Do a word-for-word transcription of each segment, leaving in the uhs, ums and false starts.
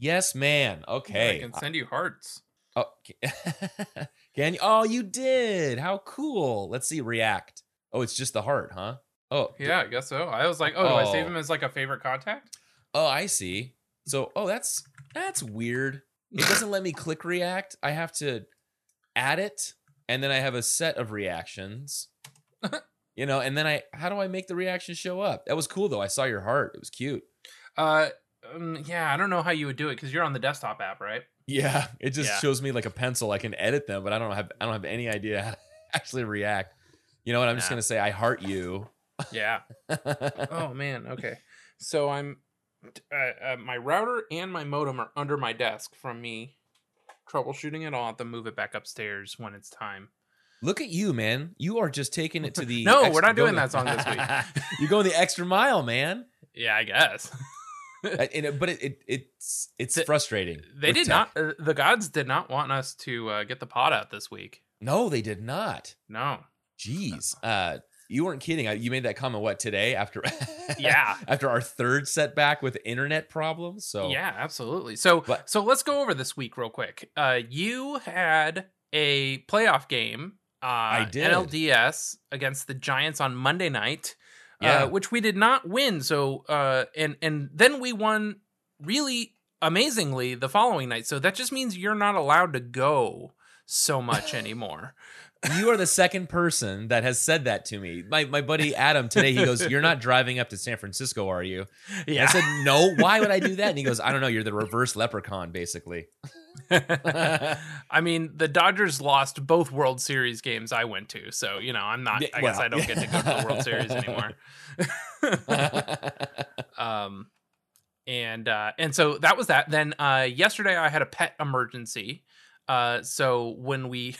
Yes, man. Okay. I can send you hearts. Oh, can you? Oh, you did. How cool. Let's see. React. Oh, it's just the heart, huh? Oh, yeah, I guess so. I was like, oh, do oh. I save him as like a favorite contact? Oh, I see. So, oh, that's that's weird. It doesn't let me click react. I have to add it, and then I have a set of reactions. You know, and then I, how do I make the reaction show up? That was cool though. I saw your heart. It was cute. Uh, um, yeah, I don't know how you would do it because you're on the desktop app, right? Yeah, it just yeah. shows me like a pencil. I can edit them, but I don't have I don't have any idea how to actually react. You know what? I'm nah. just gonna say I heart you. Yeah. Oh man. Okay. So I'm uh, uh, my router and my modem are under my desk from me troubleshooting it. I'll have to move it back upstairs when it's time. Look at you, man. You are just taking it to the... no, extra, we're not doing that song this week. You're going the extra mile, man. Yeah, I guess. and it, but it, it it's it's the, frustrating. They did tech. not... Uh, the gods did not want us to uh, get the pot out this week. No, they did not. No. Jeez. Uh, you weren't kidding. I, you made that comment, what, today? After yeah. After our third setback with internet problems? So yeah, absolutely. So, but, so let's go over this week real quick. Uh, you had a playoff game. Uh, I did. N L D S against the Giants on Monday night, yeah. uh, which we did not win. So, uh, and and then we won really amazingly the following night. So that just means you're not allowed to go so much anymore. You are the second person that has said that to me. My my buddy Adam today, he goes, "You're not driving up to San Francisco, are you?" Yeah. I said, "No, why would I do that?" And he goes, "I don't know. You're the reverse leprechaun, basically." I mean, the Dodgers lost both World Series games I went to, so you know, I'm not. I well, guess I don't get to go to the World Series anymore. um, and uh, and so that was that. Then uh, yesterday I had a pet emergency. Uh, so when we,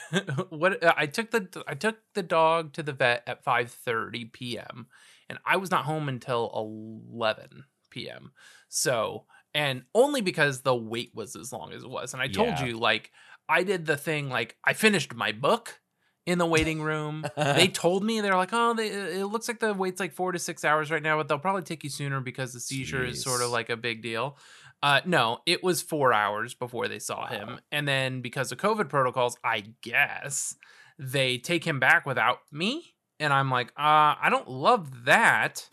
what I took the I took the dog to the vet at five thirty p.m. and I was not home until eleven p.m. So. And only because the wait was as long as it was. And I told yeah. you, like, I did the thing, like, I finished my book in the waiting room. They told me, they're like, oh, they, it looks like the wait's like four to six hours right now, but they'll probably take you sooner because the seizure Jeez. is sort of like a big deal. Uh, no, it was four hours before they saw him. Wow. And then because of COVID protocols, I guess, they take him back without me. And I'm like, uh, I don't love that.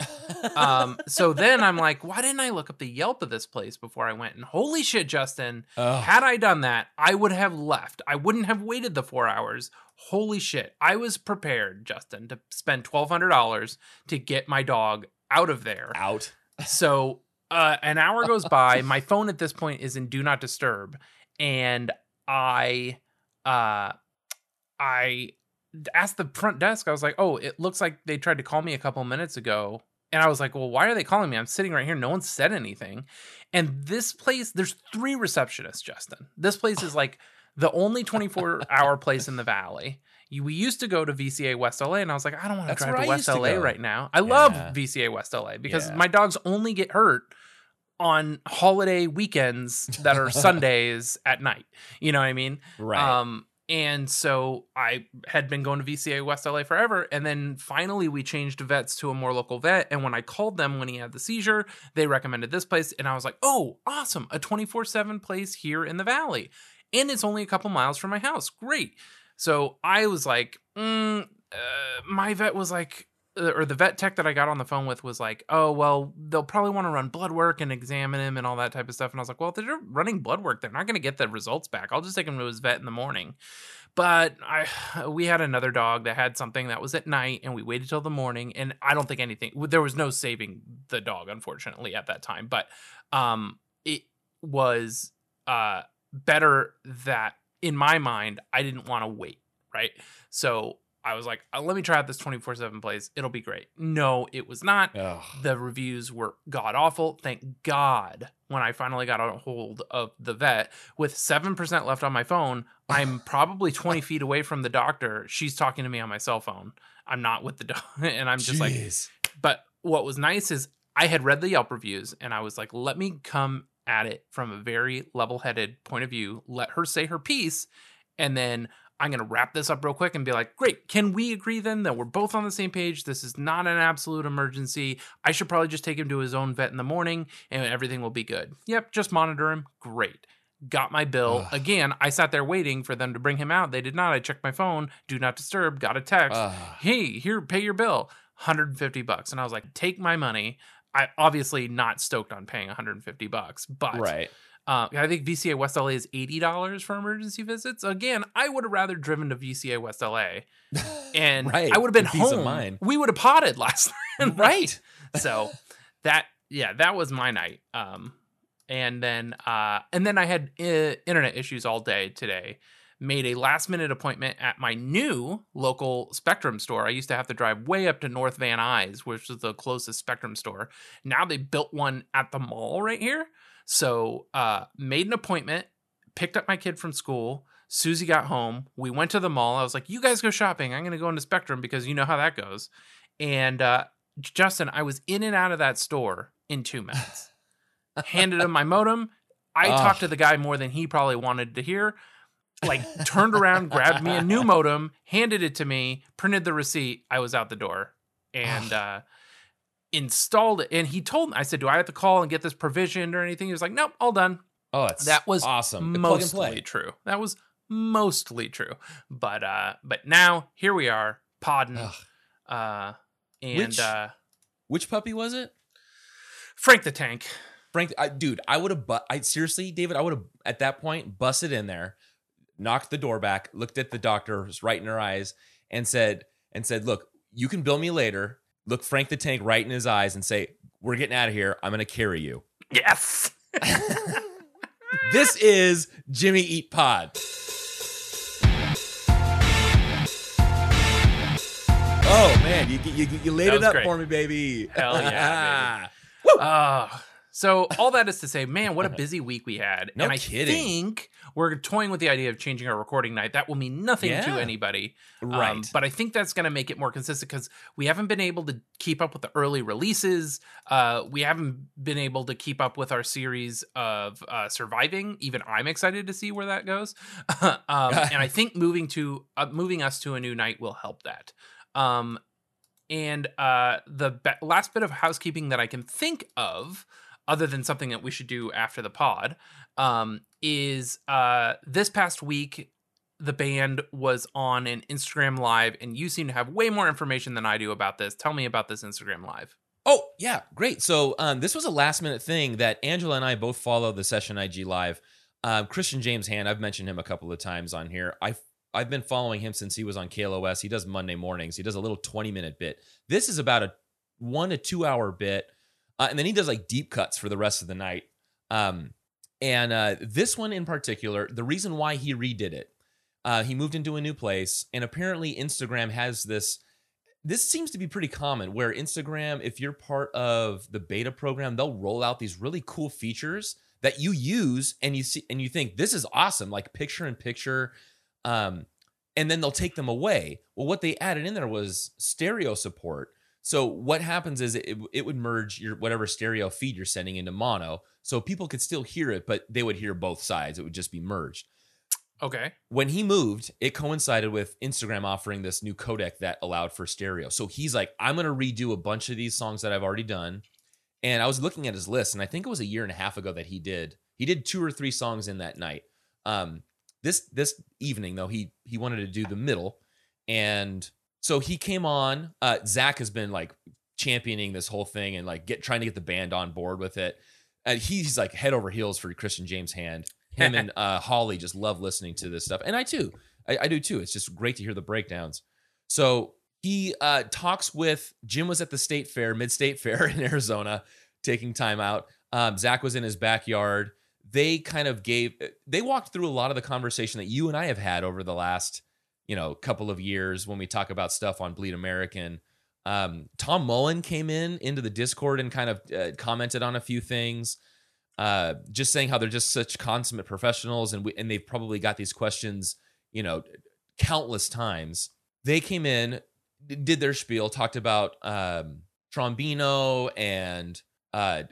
Um, so then I'm like, why didn't I look up the Yelp of this place before I went? And holy shit, Justin, oh. had I done that, I would have left. I wouldn't have waited the four hours. Holy shit. I was prepared, Justin, to spend twelve hundred dollars to get my dog out of there. Out. So uh, an hour goes by. My phone at this point is in Do Not Disturb. And I... Uh, I... asked the front desk. I was like, oh, it looks like they tried to call me a couple minutes ago. And I was like, well, why are they calling me? I'm sitting right here. No one said anything. And this place, there's three receptionists, Justin. This place is like the only twenty-four hour place in the valley. We used to go to V C A West L A, and I was like, I don't want to drive to West L A right now. I yeah. love V C A West L A because yeah. my dogs only get hurt on holiday weekends that are Sundays at night. You know what I mean? Right. Um, And so I had been going to V C A West L A forever. And then finally we changed vets to a more local vet. And when I called them when he had the seizure, they recommended this place. And I was like, oh, awesome. A twenty-four seven place here in the valley. And it's only a couple miles from my house. Great. So I was like, mm, uh, my vet was like, or the vet tech that I got on the phone with was like, oh, well, they'll probably want to run blood work and examine him and all that type of stuff. And I was like, well, if they're running blood work, they're not going to get the results back. I'll just take him to his vet in the morning. But I, we had another dog that had something that was at night, and we waited till the morning. And I don't think anything, there was no saving the dog, unfortunately, at that time. But um, it was uh, better that, in my mind, I didn't want to wait, right? So I was like, let me try out this twenty-four seven place. It'll be great. No, it was not. Ugh. The reviews were god-awful. Thank God when I finally got a hold of the vet. With seven percent left on my phone, I'm probably twenty feet away from the doctor. She's talking to me on my cell phone. I'm not with the dog. And I'm just Jeez. like... But what was nice is I had read the Yelp reviews, and I was like, let me come at it from a very level-headed point of view. Let her say her piece, and then I'm going to wrap this up real quick and be like, great, can we agree then that we're both on the same page? This is not an absolute emergency. I should probably just take him to his own vet in the morning and everything will be good. Yep, just monitor him. Great. Got my bill. Ugh. Again, I sat there waiting for them to bring him out. They did not. I checked my phone. Do not disturb. Got a text. Ugh. Hey, here, pay your bill. one hundred fifty bucks. And I was like, take my money. I obviously not stoked on paying one hundred fifty bucks, but right. uh, I think V C A West L A is eighty dollars for emergency visits. Again, I would have rather driven to V C A West L A and right. I would have been home. Peace of mind. We would have potted last night. Right. So that, yeah, that was my night. Um, and then, uh, and then I had uh, internet issues all day today. Made a last minute appointment at my new local Spectrum store. I used to have to drive way up to North Van Nuys, which was the closest Spectrum store. Now they built one at the mall right here. So uh, made an appointment, picked up my kid from school. Susie got home. We went to the mall. I was like, you guys go shopping. I'm going to go into Spectrum because you know how that goes. And uh, Justin, I was in and out of that store in two minutes. Handed him my modem. I oh. talked to the guy more than he probably wanted to hear. Like, turned around, grabbed me a new modem, handed it to me, printed the receipt. I was out the door and uh, installed it. And he told me, I said, do I have to call and get this provisioned or anything? He was like, nope, all done. Oh, it's that was awesome. Mostly true. That was mostly true. But uh, but now here we are, podding. Uh, and which, uh, which puppy was it? Frank the Tank. Frank, I, dude, I would have, bu- I seriously, David, I would have at that point busted in there. Knocked the door back, looked at the doctor right in her eyes, and said, "And said, look, you can bill me later. Look Frank the Tank right in his eyes and say, we're getting out of here. I'm going to carry you. Yes. This is Jimmy Eat Pod. Oh, man, you you, you laid it up great. For me, baby. Hell yeah, baby. Woo! Uh, so all that is to say, man, what a busy week we had. No and I kidding. think... We're toying with the idea of changing our recording night. That will mean nothing yeah. to anybody. Right. Um, but I think that's going to make it more consistent because we haven't been able to keep up with the early releases. Uh, we haven't been able to keep up with our series of uh, surviving. Even I'm excited to see where that goes. um, and I think moving to uh, moving us to a new night will help that. Um, and uh, the be- last bit of housekeeping that I can think of, other than something that we should do after the pod, um, is uh, this past week, the band was on an Instagram Live, and you seem to have way more information than I do about this. Tell me about this Instagram Live. Oh, yeah, great. So um, this was a last-minute thing that Angela and I both follow the Session I G Live. Um, Christian James Hand, I've mentioned him a couple of times on here. I've, I've been following him since he was on K L O S. He does Monday mornings. He does a little twenty-minute bit. This is about a one- to two-hour bit. Uh, and then he does like deep cuts for the rest of the night. Um, and uh, this one in particular, the reason why he redid it, uh, he moved into a new place. And apparently Instagram has this, this seems to be pretty common where Instagram, if you're part of the beta program, they'll roll out these really cool features that you use and you see, and you think this is awesome, like picture in picture. Um, and then they'll take them away. Well, what they added in there was stereo support. So what happens is it, it would merge your whatever stereo feed you're sending into mono, so people could still hear it, but they would hear both sides. It would just be merged. Okay. When he moved, it coincided with Instagram offering this new codec that allowed for stereo. So he's like, I'm going to redo a bunch of these songs that I've already done. And I was looking at his list, and I think it was a year and a half ago that he did. He did two or three songs in that night. Um, this this evening, though, he he wanted to do the middle, and... So he came on, uh, Zach has been like championing this whole thing and like get trying to get the band on board with it. And he's like head over heels for Christian James Hand. Him and uh, Holly just love listening to this stuff. And I too, I, I do too. It's just great to hear the breakdowns. So he uh, talks with, Jim was at the state fair, mid-state fair in Arizona, taking time out. Um, Zach was in his backyard. They kind of gave, they walked through a lot of the conversation that you and I have had over the last you know, couple of years when we talk about stuff on Bleed American. Um, Tom Mullen came in into the Discord and kind of uh, commented on a few things, uh, just saying how they're just such consummate professionals and we, and they've probably got these questions, you know, countless times. They came in, did their spiel, talked about um, Trombino and uh,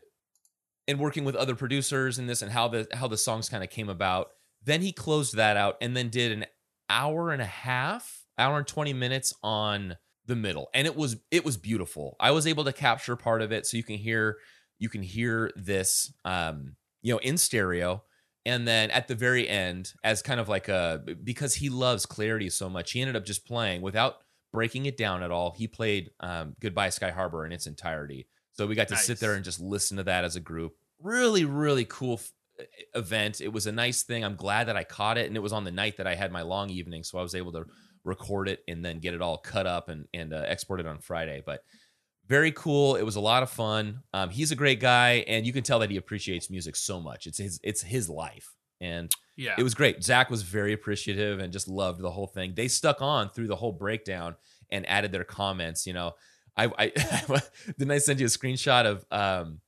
and working with other producers and this and how the how the songs kind of came about. Then he closed that out and then did an hour and a half, hour and twenty minutes on the middle. And it was it was beautiful. I was able to capture part of it, so you can hear you can hear this um, you know, in stereo. And then at the very end, as kind of like a, because he loves Clarity so much, he ended up just playing without breaking it down at all. He played um, Goodbye Sky Harbor in its entirety. So we got to nice. sit there and just listen to that as a group. Really, really cool f- event. It was a nice thing. I'm glad that I caught it. And it was on the night that I had my long evening. So I was able to record it and then get it all cut up and, and uh, export it on Friday. But very cool. It was a lot of fun. Um, he's a great guy, and you can tell that he appreciates music so much. It's his, it's his life, and yeah, it was great. Zach was very appreciative and just loved the whole thing. They stuck on through the whole breakdown and added their comments. You know, I, I didn't I send you a screenshot of um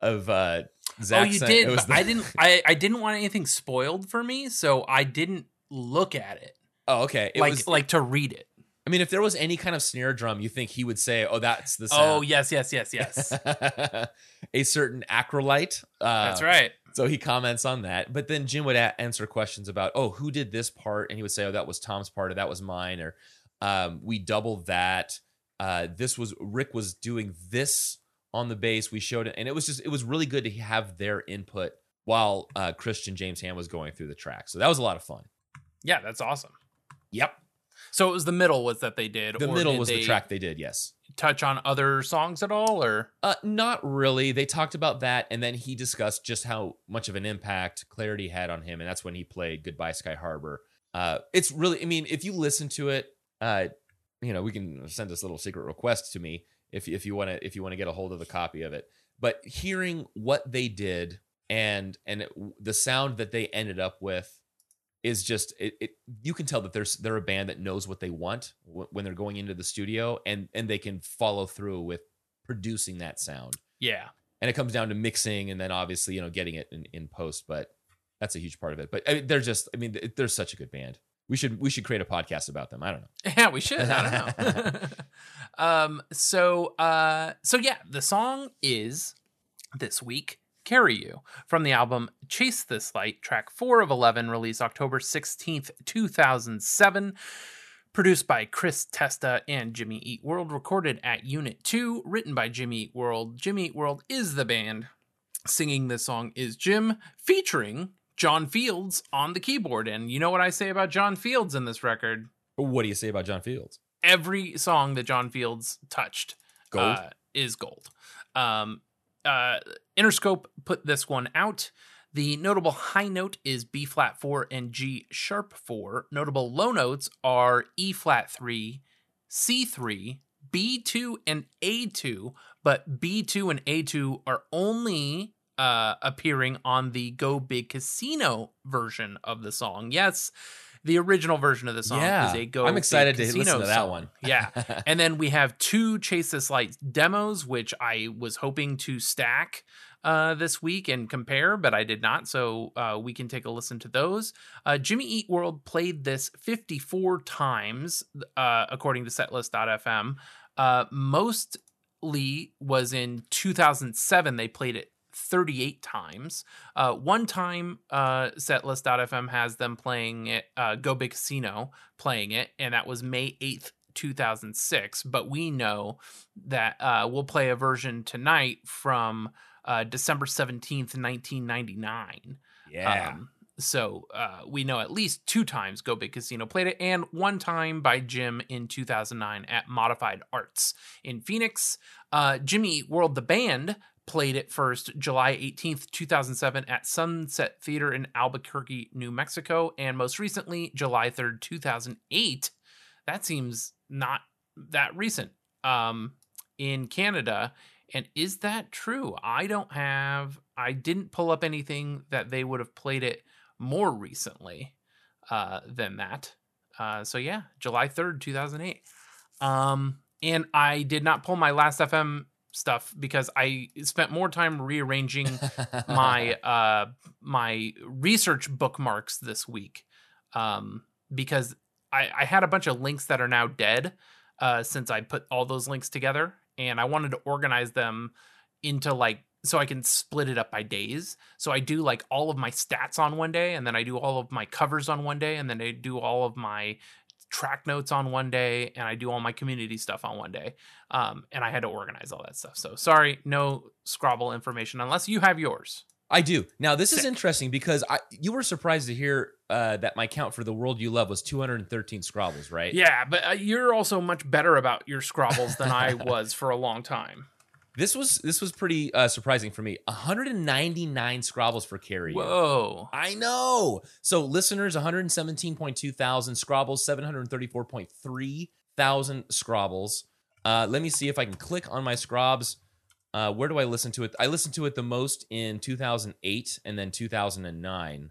of uh, Zach? Oh, you sent, did. It was the- I didn't. I, I didn't want anything spoiled for me, so I didn't look at it. Oh, okay. It like was, like to read it. I mean, if there was any kind of snare drum, you think he would say, oh, that's the sound. Oh, yes, yes, yes, yes. A certain acrolite. Uh, that's right. So he comments on that. But then Jim would a- answer questions about, oh, who did this part? And he would say, oh, that was Tom's part, or that was mine, or um, we doubled that. Uh, this was, Rick was doing this on the bass. We showed it. And it was just, it was really good to have their input while uh, Christian James Hand was going through the track. So that was a lot of fun. Yeah, that's awesome. Yep. So it was the middle was that they did. The or middle did was the track they did, yes. Touch on other songs at all, or? Uh, not really. They talked about that, and then he discussed just how much of an impact Clarity had on him, and that's when he played Goodbye Sky Harbor. Uh, it's really, I mean, if you listen to it, uh, you know, we can send this little secret request to me if if you want to if you want to get a hold of a copy of it. But hearing what they did and and it, the sound that they ended up with. Is just it, it. You can tell that there's they're a band that knows what they want w- when they're going into the studio, and and they can follow through with producing that sound. Yeah, and it comes down to mixing, and then obviously you know getting it in, in post, but that's a huge part of it. But I mean, they're just, I mean, they're such a good band. We should we should create a podcast about them. I don't know. Yeah, we should. I don't know. um. So uh. So yeah, the song is this week. Carry You from the album Chase This Light, track four of eleven, released October sixteenth, two thousand seven, produced by Chris Testa and Jimmy Eat World, recorded at Unit two, written by Jimmy Eat World. Jimmy Eat World is the band. Singing this song is Jim, featuring John Fields on the keyboard. And you know what I say about John Fields in this record? What do you say about John Fields? Every song that John Fields touched gold. Uh, is gold. Um, Uh, Interscope put this one out. The notable high note is B flat four and G sharp four. Notable low notes are E flat three, C three, B two, and A two. But B two and A two are only uh, appearing on the Go Big Casino version of the song. Yes, the original version of the song yeah. is a Go Big Casino. I'm excited to listen to that song. One. Yeah. And then we have two Chase This Light demos, which I was hoping to stack uh, this week and compare, but I did not. So uh, we can take a listen to those. Uh, Jimmy Eat World played this fifty-four times, uh, according to setlist dot f m. Uh, mostly was in two thousand seven. They played it thirty-eight times. Uh, one time, uh, setlist dot f m has them playing it, uh, Go Big Casino playing it, and that was May eighth, two thousand six. But we know that uh, we'll play a version tonight from uh, December seventeenth, nineteen ninety-nine. Yeah. Um, so uh, we know at least two times Go Big Casino played it, and one time by Jim in two thousand nine at Modified Arts in Phoenix. Uh, Jimmy Eat World, the band, played it first July eighteenth, two thousand seven at Sunset Theater in Albuquerque, New Mexico, and most recently July third, two thousand eight. That seems not that recent um, in Canada. And is that true? I don't have, I didn't pull up anything that they would have played it more recently uh, than that. Uh, so yeah, July third, two thousand eight. Um, and I did not pull my Last F M stuff because I spent more time rearranging my uh my research bookmarks this week um because I, I had a bunch of links that are now dead uh since I put all those links together, and I wanted to organize them into like so I can split it up by days. So I do like all of my stats on one day, and then I do all of my covers on one day, and then I do all of my track notes on one day, and I do all my community stuff on one day. Um, and I had to organize all that stuff. So sorry, no Scrabble information unless you have yours. I do. Now, this Sick. is interesting because I you were surprised to hear uh, that my count for The World You Love was two hundred thirteen Scrabbles, right? Yeah, but uh, you're also much better about your Scrabbles than I was for a long time. This was this was pretty uh, surprising for me. one hundred ninety-nine Scrabbles for Carrie. Whoa. I know. So listeners, one hundred seventeen point two thousand Scrabbles, seven hundred thirty-four point three thousand Scrabbles. Uh, let me see if I can click on my Scrabs. Uh, where do I listen to it? I listened to it the most in two thousand eight and then two thousand nine.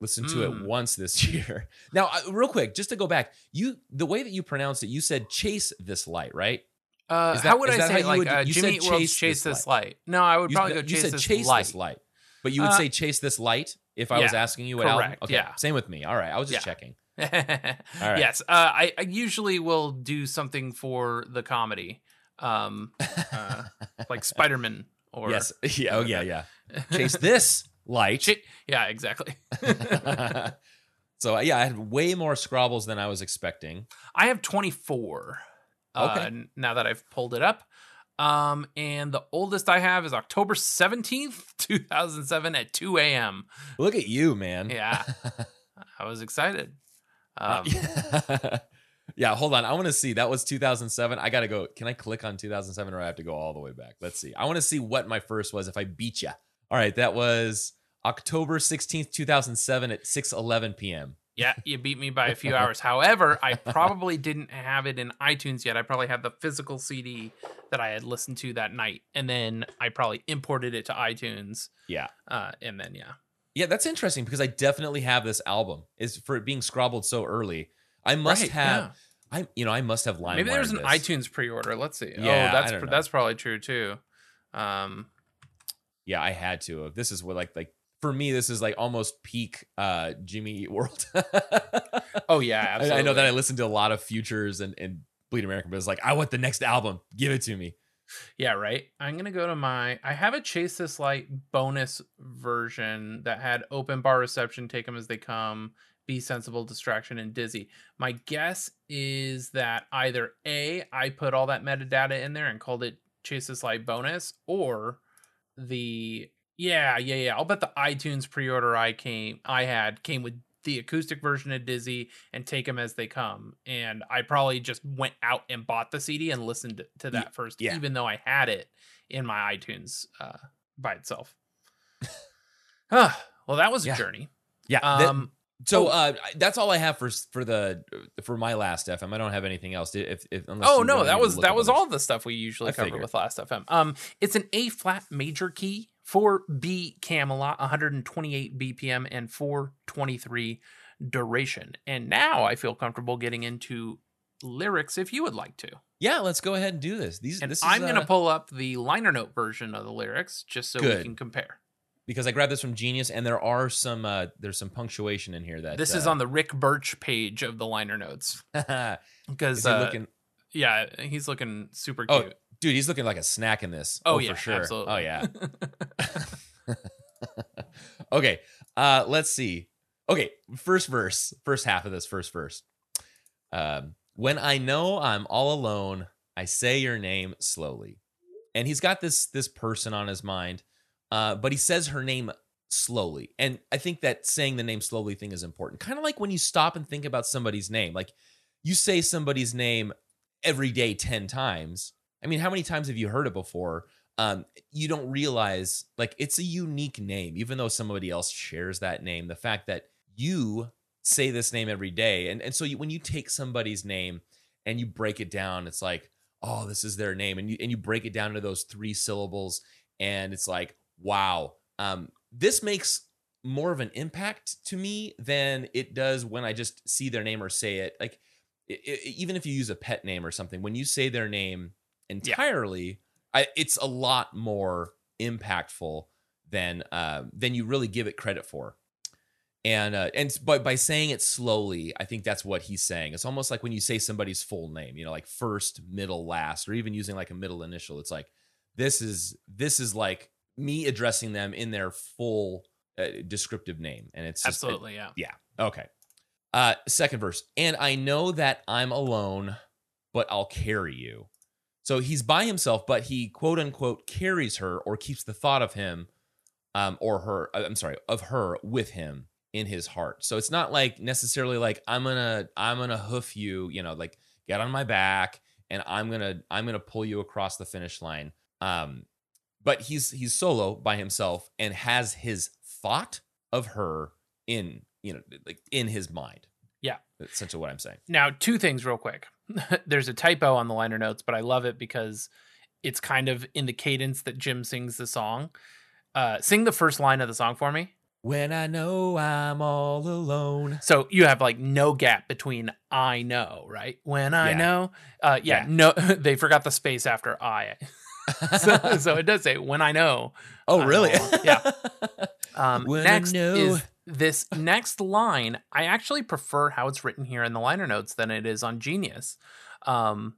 Listened mm. to it once this year. Now, uh, real quick, just to go back, you the way that you pronounced it, you said Chase This Light, right? Uh, that, how would I say it? Like, would, uh, Jimmy Eat World's Chase This Light. No, I would probably you, go Chase This Light. You said Chase This Light. But you would uh, say Chase This Light if I yeah, was asking you what correct, album? Okay, yeah. Same with me. All right, I was just yeah. checking. All right. Yes, uh, I, I usually will do something for the comedy. Um, uh, like Spider-Man or yes, yeah, oh yeah, yeah. Chase This Light. Ch- yeah, exactly. So yeah, I had way more Scrabbles than I was expecting. I have twenty-four. Okay. Uh, now that I've pulled it up, um, and the oldest I have is October seventeenth, two thousand seven, at two a.m. Look at you, man. Yeah, I was excited. Um, Yeah, hold on. I want to see. That was two thousand seven. I got to go. Can I click on two thousand seven or I have to go all the way back? Let's see. I want to see what my first was if I beat you. All right. That was October sixteenth, two thousand seven at six eleven p.m. Yeah, you beat me by a few hours. However, I probably didn't have it in iTunes yet. I probably had the physical C D that I had listened to that night. And then I probably imported it to iTunes. Yeah. Uh, and then, yeah. Yeah, that's interesting because I definitely have this album. Is for it being scrabbled so early. I must right, have, yeah. I you know, I must have LimeWire. Maybe there's an this. iTunes pre-order. Let's see. Yeah, oh, that's I don't pr- know. That's probably true too. Um, yeah, I had to. This is what like like for me, this is like almost peak uh, Jimmy Eat World. Oh yeah, absolutely. I, I know that I listened to a lot of Futures and and Bleed American, but it's like I want the next album. Give it to me. Yeah, right. I'm gonna go to my. I have a Chase This Light bonus version that had Open Bar Reception, Take Them As They Come, Be Sensible, Distraction, and Dizzy. My guess is that either A, I put all that metadata in there and called it Chase This Light bonus, or the yeah yeah yeah I'll bet the iTunes pre-order I came I had came with the acoustic version of Dizzy and Take Them As They Come, and I probably just went out and bought the C D and listened to that first, yeah. even though I had it in my iTunes uh by itself. Huh. Well, that was yeah. a journey. yeah um that- So uh, that's all I have for for the for my Last F M. I don't have anything else. If, if unless oh no, that was that was all the stuff we usually I cover figured. with Last F M. Um, it's an A flat major key, four B Camelot, one hundred twenty-eight B P M, and four twenty-three duration. And now I feel comfortable getting into lyrics. If you would like to, yeah, let's go ahead and do this. These and this is, I'm uh, gonna pull up the liner note version of the lyrics just so good. we can compare. Because I grabbed this from Genius, and there are some uh, there's some punctuation in here that this uh, is on the Rick Birch page of the liner notes. Because uh, looking... yeah, he's looking super cute. Oh, dude, he's looking like a snack in this. Oh, oh yeah, for sure. Absolutely. Oh yeah. Okay, uh, let's see. Okay, first verse, first half of this first verse. Um, when I know I'm all alone, I say your name slowly, and he's got this this person on his mind. Uh, but he says her name slowly. And I think that saying the name slowly thing is important. Kind of like when you stop and think about somebody's name. Like you say somebody's name every day ten times. I mean, how many times have you heard it before? Um, you don't realize like it's a unique name, even though somebody else shares that name. The fact that you say this name every day. And, and so you, when you take somebody's name and you break it down, it's like, oh, this is their name. And you, and you break it down to those three syllables. And it's like, wow, um, this makes more of an impact to me than it does when I just see their name or say it. Like, it, it, even if you use a pet name or something, when you say their name entirely, yeah. I, it's a lot more impactful than uh, than you really give it credit for. And uh, and by by saying it slowly, I think that's what he's saying. It's almost like when you say somebody's full name, you know, like first, middle, last, or even using like a middle initial. It's like This is this is like me addressing them in their full uh, descriptive name, and it's just, absolutely it, yeah, yeah, okay. Uh, second verse, and I know that I'm alone, but I'll carry you. So he's by himself, but he quote unquote carries her, or keeps the thought of him, um, or her. I'm sorry, of her with him in his heart. So it's not like necessarily like I'm gonna I'm gonna hoof you, you know, like get on my back and I'm gonna I'm gonna pull you across the finish line. Um, but he's he's solo by himself and has his thought of her in, you know, like in his mind. Yeah, that's essentially what I'm saying. Now, two things real quick. There's a typo on the liner notes, but I love it because it's kind of in the cadence that Jim sings the song. Uh, sing the first line of the song for me. When I know I'm all alone. So you have like no gap between I know, right? When I yeah. know. Uh, yeah, yeah, no, they forgot the space after I. so, so it does say when I know. Oh, I'm really? All, yeah. Um, next is this next line. I actually prefer how it's written here in the liner notes than it is on Genius. Um,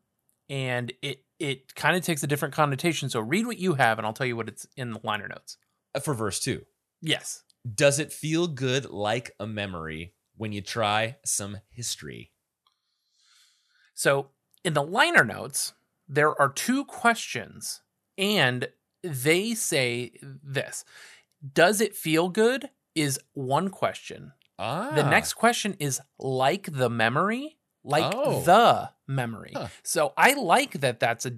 and it, it kind of takes a different connotation. So read what you have and I'll tell you what it's in the liner notes. For verse two. Yes. Does it feel good like a memory when you try some history? So in the liner notes, there are two questions, and they say this. Does it feel good is one question. Ah. The next question is like the memory, like oh. the memory. Huh. So I like that that's a,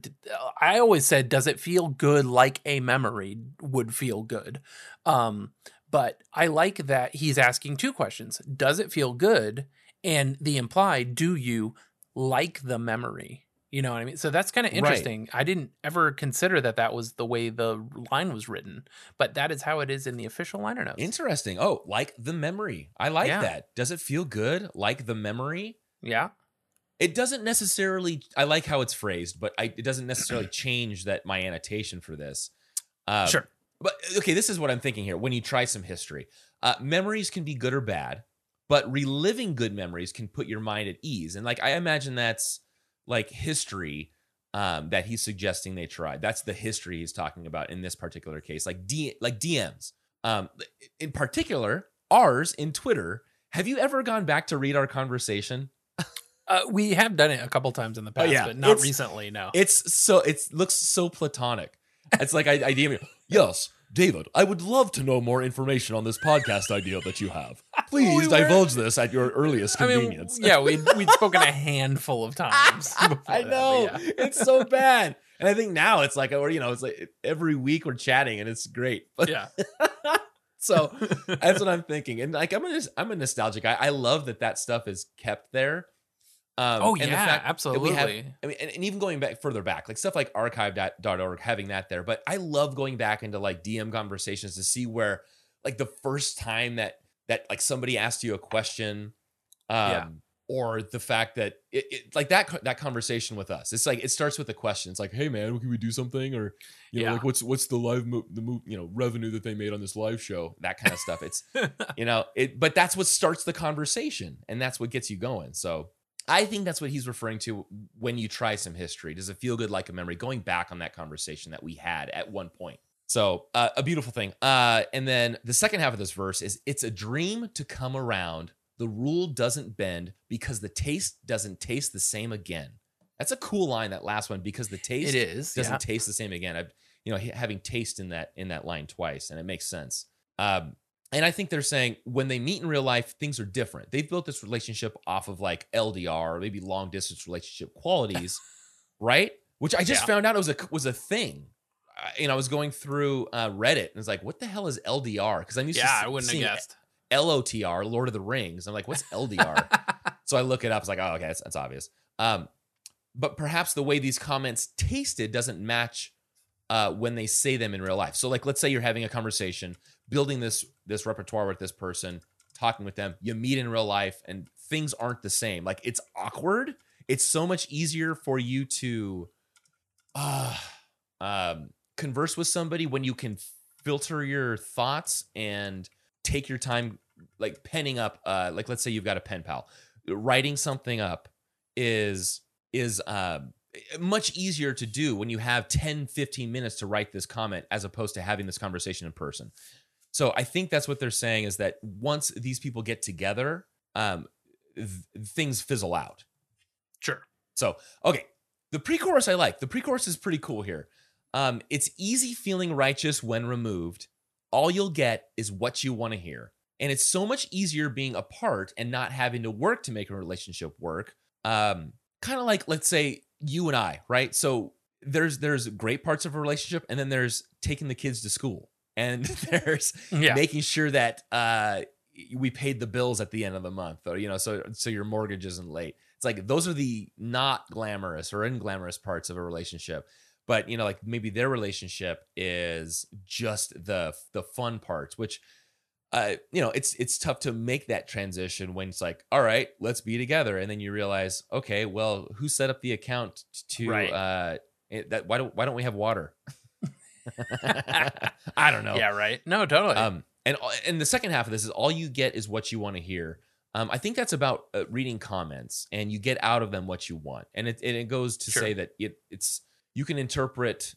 I always said, does it feel good like a memory would feel good? Um But I like that he's asking two questions. Does it feel good? And the implied, do you like the memory? You know what I mean? So that's kind of interesting. Right. I didn't ever consider that that was the way the line was written, but that is how it is in the official liner notes. Interesting. Oh, like the memory. I like yeah. that. Does it feel good? Like the memory? Yeah. It doesn't necessarily, I like how it's phrased, but I, it doesn't necessarily change that my annotation for this. Um, sure. But okay, this is what I'm thinking here. When you try some history, uh, memories can be good or bad, but reliving good memories can put your mind at ease. And like, I imagine that's like history um, that he's suggesting they try. That's the history he's talking about in this particular case, like D, like D Ms. Um, in particular, ours in Twitter. Have you ever gone back to read our conversation? Uh, we have done it a couple times in the past, oh, yeah. but not it's, recently. No, it's so it looks so platonic. It's like I, I D M you. Yes, David, I would love to know more information on this podcast idea that you have. Please well, we divulge were... this at your earliest convenience. I mean, yeah, we'd, we'd spoken a handful of times. I know. That, yeah. It's so bad. And I think now it's like, or, you know, it's like every week we're chatting and it's great. But yeah. So that's what I'm thinking. And like, I'm a, I'm a nostalgic guy. I love that that stuff is kept there. Um, oh, and yeah, absolutely. Have, I mean, and, and even going back further back, like stuff like archive dot org, having that there. But I love going back into like D M conversations to see where like the first time that that like somebody asked you a question um, yeah. or the fact that it, it like that that conversation with us. It's like it starts with a question. It's like, hey, man, can we do something? Or, you know, yeah. like what's what's the live mo- the mo- you know, revenue that they made on this live show, that kind of stuff. It's, you know, it. But that's what starts the conversation. And that's what gets you going. So. I think that's what he's referring to when you try some history. Does it feel good like a memory? Going back on that conversation that we had at one point. So uh, a beautiful thing. Uh, and then the second half of this verse is, it's a dream to come around. The rule doesn't bend because the taste doesn't taste the same again. That's a cool line, that last one, because the taste it is, doesn't yeah. taste the same again. I've, you know, having taste in that in that line twice, and it makes sense. Um, And I think they're saying when they meet in real life, things are different. They've built this relationship off of like L D R, or maybe long distance relationship qualities, right? Which I just yeah. found out it was a, was a thing. Uh, you know, I was going through uh, Reddit and it's like, what the hell is L D R? Because I'm used yeah, to I wouldn't seeing have guessed. L O T R, Lord of the Rings. I'm like, what's L D R? So I look it up. It's like, oh, okay, that's, that's obvious. Um, but perhaps the way these comments tasted doesn't match uh, when they say them in real life. So like, let's say you're having a conversation, building this this repertoire with this person, talking with them, you meet in real life and things aren't the same. Like it's awkward. It's so much easier for you to uh, um, converse with somebody when you can filter your thoughts and take your time, like penning up, uh, like let's say you've got a pen pal. Writing something up is, is uh, much easier to do when you have ten, fifteen minutes to write this comment as opposed to having this conversation in person. So I think that's what they're saying, is that once these people get together, um, th- things fizzle out. Sure. So, okay. The pre-chorus I like. The pre-chorus is pretty cool here. Um, it's easy feeling righteous when removed. All you'll get is what you want to hear. And it's so much easier being apart and not having to work to make a relationship work. Um, kind of like, let's say, you and I, right? So there's there's great parts of a relationship, and then there's taking the kids to school, and there's yeah. making sure that uh, we paid the bills at the end of the month, or you know, so so your mortgage isn't late. It's like those are the not glamorous or unglamorous parts of a relationship. But you know, like maybe their relationship is just the the fun parts, which uh, you know, it's it's tough to make that transition when it's like, all right, let's be together, and then you realize, okay, well, who set up the account to right. uh, it, that? Why don't why don't we have water? I don't know. Yeah, right. No, totally. Um, and and the second half of this is all you get is what you want to hear. Um, I think that's about uh, reading comments, and you get out of them what you want, and it and it goes to sure. say that it it's. You can interpret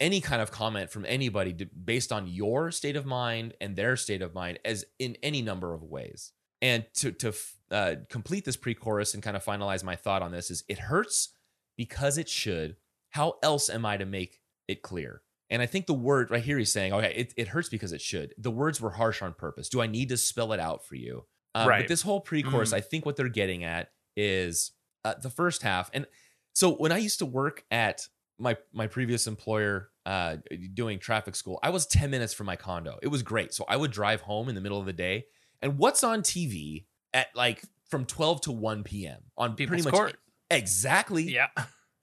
any kind of comment from anybody based on your state of mind and their state of mind as in any number of ways. And to, to uh, complete this pre-chorus and kind of finalize my thought on this is, it hurts because it should. How else am I to make it clear? And I think the word right here he's saying, okay, it, it hurts because it should. The words were harsh on purpose. Do I need to spell it out for you? Um, right. But this whole pre-chorus, mm. I think what they're getting at is uh, the first half. And so when I used to work at my my previous employer uh, doing traffic school, I was ten minutes from my condo. It was great. So I would drive home in the middle of the day. And what's on T V at like from twelve to one p.m. on People's pretty much Court. Exactly. Yeah.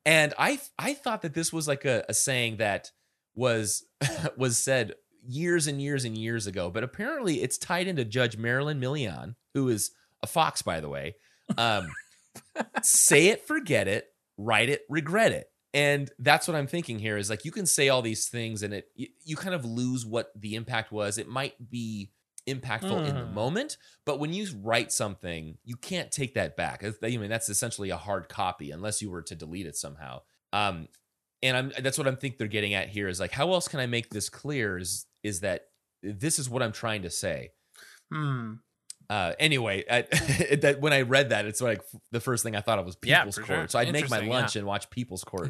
And I I thought that this was like a, a saying that was was said years and years and years ago. But apparently it's tied into Judge Marilyn Millian, who is a Fox, by the way. Um, say it, forget it, write it, regret it. And that's what I'm thinking here is like, you can say all these things and it, you, you kind of lose what the impact was. It might be impactful mm. in the moment, but when you write something, you can't take that back. I mean, that's essentially a hard copy unless you were to delete it somehow. Um, and I'm, that's what I think they're getting at here is like, how else can I make this clear is, is that this is what I'm trying to say. Hmm. Uh, anyway, I, that when I read that, it's like the first thing I thought of was People's yeah, Court. Sure. So I'd make my lunch yeah. and watch People's Court.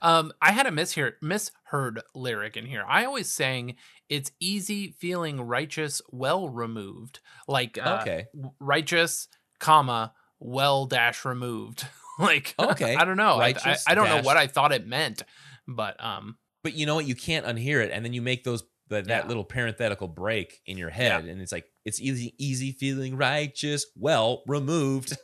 um, I had a mishear- misheard lyric in here. I always sang, it's easy feeling righteous, well removed. Like uh, okay. righteous, comma, well dash removed. like, okay. I don't know. Righteous, I, I, I don't dash. know what I thought it meant. But um, but you know what? You can't unhear it. And then you make those that, that yeah. little parenthetical break in your head. Yeah. And it's like, it's easy, easy feeling righteous, well removed.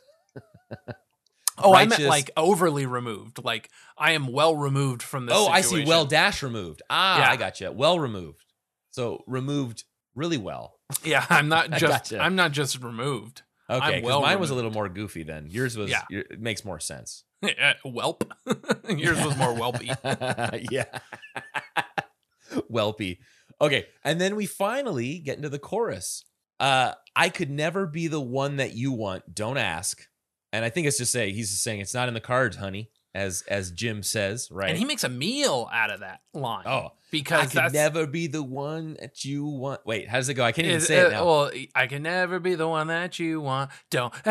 oh, righteous. I meant like overly removed. Like I am well removed from this. Oh, situation. I see. Well dash removed. Ah, yeah. I gotcha. Well removed. So removed really well. Yeah, I'm not just. gotcha. I'm not just removed. Okay, well mine removed. was a little more goofy then. Yours was. Yeah. Your, it makes more sense. Welp. Yours was more whelpy. yeah. Whelpy. Okay, and then we finally get into the chorus. Uh, I could never be the one that you want. Don't ask. And I think it's just say he's just saying it's not in the cards, honey, as as Jim says, right? And he makes a meal out of that line. Oh, because I could that's... never be the one that you want. Wait, how does it go? I can't even Is, say it now. Uh, well, I can never be the one that you want. Don't ask.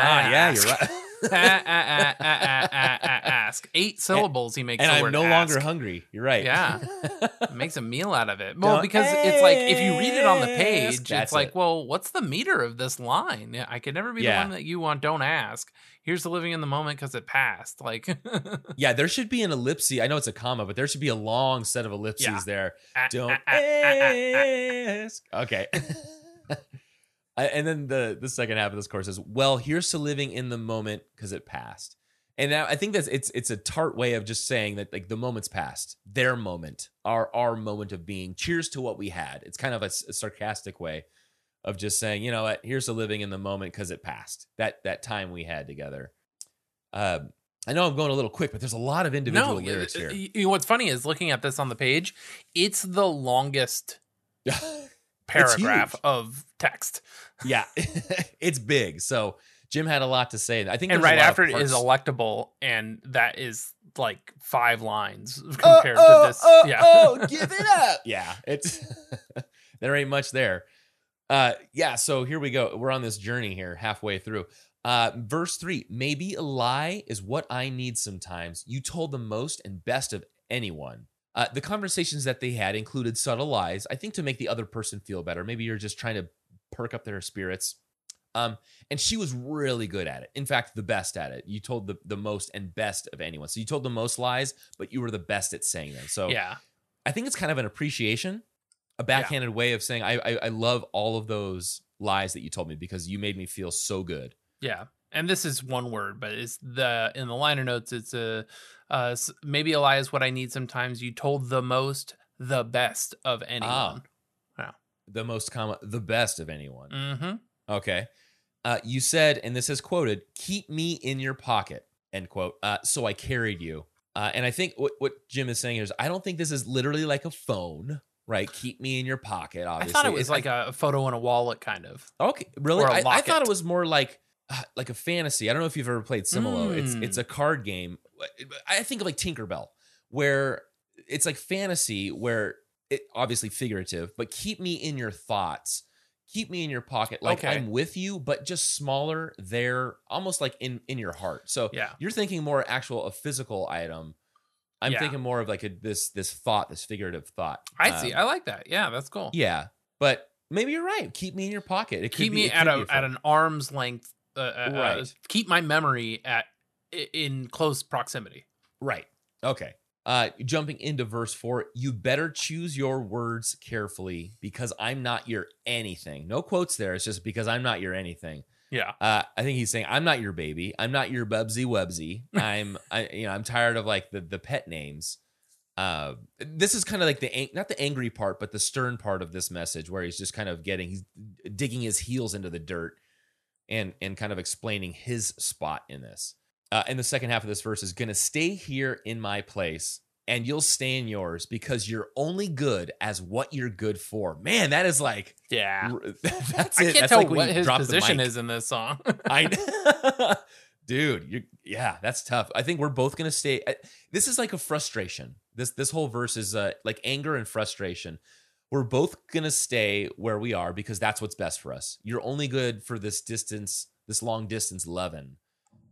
Ah, yeah, you're right. ah, ah, ah, ah, ah, ah, ask eight syllables. And, he makes, and the I'm word no ask. Longer hungry. You're right. Yeah, makes a meal out of it. Well, Don't because ask. It's like if you read it on the page, That's it's like, it. well, what's the meter of this line? I could never be yeah. the one that you want. Don't ask. Here's the living in the moment because it passed. Like, yeah, there should be an ellipsis. I know it's a comma, but there should be a long set of ellipses yeah. there. Ah, Don't ah, ask. Ah, ah, ah, ah. Okay. And then the, the second half of this course is, well, here's to living in the moment because it passed. And now I think that's it's it's a tart way of just saying that like the moment's passed, their moment, our our moment of being. Cheers to what we had. It's kind of a, a sarcastic way of just saying, you know what, here's to living in the moment because it passed. That that time we had together. Uh, I know I'm going a little quick, but there's a lot of individual no, lyrics here. You know, what's funny is looking at this on the page, it's the longest paragraph of text. Yeah. It's big. So Jim had a lot to say. I think, and right after it is electable, and that is like five lines compared oh, oh, to this. Oh, yeah. oh, give it up. Yeah, it's there ain't much there. Uh, yeah, so here we go. We're on this journey here, halfway through. Uh, verse three, maybe a lie is what I need sometimes. You told the most and best of anyone. Uh, the conversations that they had included subtle lies, I think to make the other person feel better. Maybe you're just trying to perk up their spirits. Um, and she was really good at it. In fact, the best at it. You told the, the most and best of anyone. So you told the most lies, but you were the best at saying them. So yeah, I think it's kind of an appreciation, a backhanded yeah. way of saying, I, I I love all of those lies that you told me because you made me feel so good. Yeah. And this is one word, but it's the, in the liner notes, it's a, uh, maybe a lie is what I need sometimes. You told the most, the best of anyone. Ah, wow. The most comma, the best of anyone. Mm-hmm. Okay. Uh, you said, and this is quoted, keep me in your pocket, end quote. Uh, so I carried you. Uh, and I think what, what Jim is saying here is, I don't think this is literally like a phone, right? Keep me in your pocket, obviously. I thought it was it's like a, a photo in a wallet, kind of. Okay, really? I, I thought it was more like uh, like a fantasy. I don't know if you've ever played Similo. Mm. It's it's a card game. I think of like Tinkerbell, where it's like fantasy, where it obviously figurative, but keep me in your thoughts. Keep me in your pocket, like okay. I'm with you, but just smaller there, almost like in, in your heart. So yeah. you're thinking more actual, a physical item. I'm yeah. thinking more of like a, this this thought, this figurative thought. I um, see. I like that. Yeah, that's cool. Yeah, but maybe you're right. Keep me in your pocket. It could keep be, me it at could a, be at an arm's length. Uh, uh, right. Uh, keep my memory at in close proximity. Right. Okay. Uh, jumping into verse four, you better choose your words carefully because I'm not your anything. No quotes there. It's just because I'm not your anything. Yeah. Uh, I think he's saying I'm not your baby. I'm not your Bubsy Wubsy. I'm, I, you know, I'm tired of like the, the pet names. Uh, this is kind of like the, not the angry part, but the stern part of this message where he's just kind of getting, he's digging his heels into the dirt and, and kind of explaining his spot in this. Uh, and the second half of this verse is going to stay here in my place and you'll stay in yours because you're only good as what you're good for. Man, that is like, yeah, that's it. I can't that's tell like what his position is in this song. I, dude, you yeah, that's tough. I think we're both going to stay. I, this is like a frustration. This, this whole verse is uh, like anger and frustration. We're both going to stay where we are because that's what's best for us. You're only good for this distance, this long distance loving.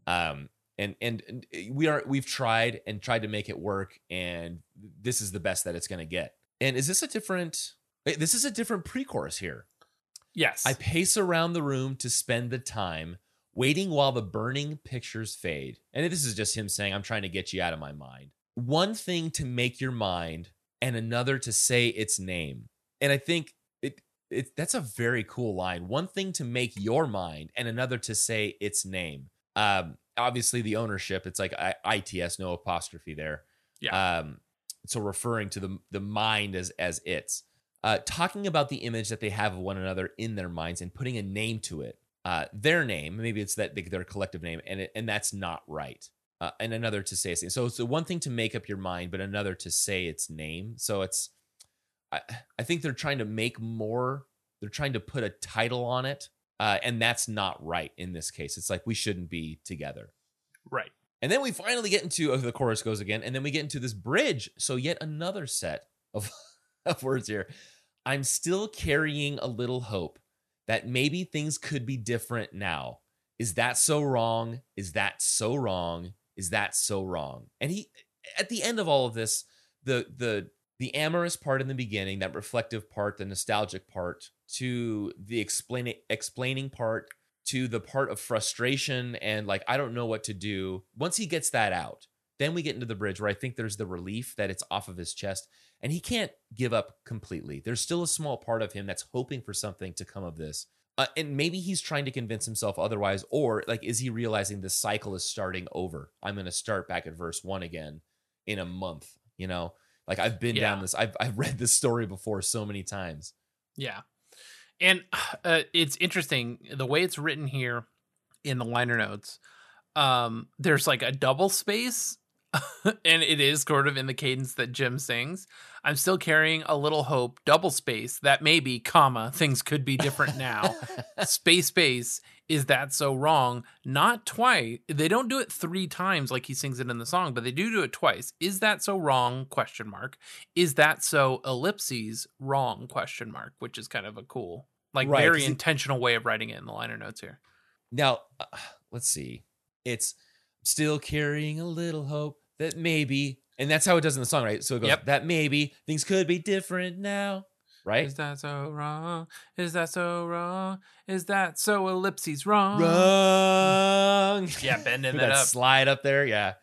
Um, And, and and we are we've tried and tried to make it work, and this is the best that it's going to get. And is this a different? This is a different pre-chorus here. Yes. I pace around the room to spend the time waiting while the burning pictures fade. And this is just him saying, "I'm trying to get you out of my mind." One thing to make your mind, and another to say its name. And I think it it that's a very cool line. One thing to make your mind, and another to say its name. Um. Obviously the ownership, it's like I T S, no apostrophe there. Yeah. Um, so referring to the the mind as as it's. Uh, talking about the image that they have of one another in their minds and putting a name to it. Uh, their name, maybe it's that their collective name, and it, and that's not right. Uh, and another to say its name. So it's the one thing to make up your mind, but another to say its name. So it's, I, I think they're trying to make more, they're trying to put a title on it. Uh, and that's not right in this case. It's like we shouldn't be together. Right. And then we finally get into, oh, the chorus goes again, and then we get into this bridge. So yet another set of, of words here. I'm still carrying a little hope that maybe things could be different now. Is that so wrong? Is that so wrong? Is that so wrong? And he, at the end of all of this, the the the amorous part in the beginning, that reflective part, the nostalgic part, to the explaining explaining part, to the part of frustration and like, I don't know what to do. Once he gets that out, then we get into the bridge where I think there's the relief that it's off of his chest and he can't give up completely. There's still a small part of him that's hoping for something to come of this. Uh, and maybe he's trying to convince himself otherwise, or like, is he realizing the cycle is starting over? I'm going to start back at verse one again in a month. You know, like I've been yeah. down this, I've, I've read this story before so many times. Yeah. And uh, it's interesting, the way it's written here in the liner notes, um, there's like a double space, and it is sort of in the cadence that Jim sings. I'm still carrying a little hope, double space, that maybe, comma, things could be different now, space, space, Is That So Wrong? Not twice. They don't do it three times like he sings it in the song, but they do do it twice. Is that so wrong? Question mark. Is that so ellipses wrong? Question mark. Which is kind of a cool, like right, very intentional way of writing it in the liner notes here. Now, uh, let's see. It's still carrying a little hope that maybe, and that's how it does in the song, right? So it goes, yep. That maybe things could be different now. Right? Is that so wrong? Is that so wrong? Is that so ellipses wrong? Wrong. Yeah, bending that, that up. Slide up there. Yeah.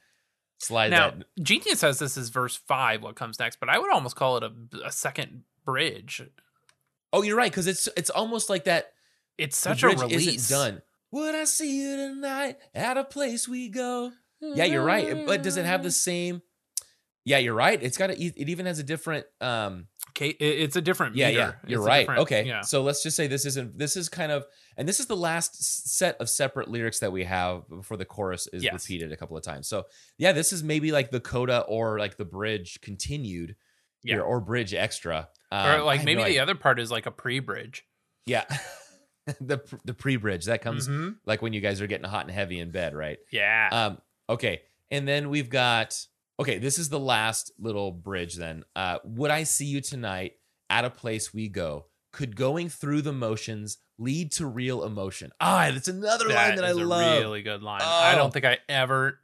Slide now, that. Genius says this is verse five, what comes next, but I would almost call it a, a second bridge. Oh, you're right, because it's it's almost like that. It's such a release. Isn't done. Would I see you tonight at a place we go? Yeah, you're right. But does it have the same? Yeah, you're right. It's got a, it even has a different um Okay, it's a different meter. Yeah, yeah. You're it's right. Okay. Yeah. So let's just say this isn't, this is kind of, and this is the last set of separate lyrics that we have before the chorus is yes. repeated a couple of times. So yeah, this is maybe like the coda or like the bridge continued yeah. here, or bridge extra. Um, or like maybe no the other part is like a pre-bridge. Yeah. the the pre-bridge that comes mm-hmm. like when you guys are getting hot and heavy in bed, right? Yeah. Um. Okay. And then we've got, okay, this is the last little bridge then. Uh, would I see you tonight at a place we go? Could going through the motions lead to real emotion? Ah, that's another that line that I love. That is a really good line. Oh. I don't think I ever...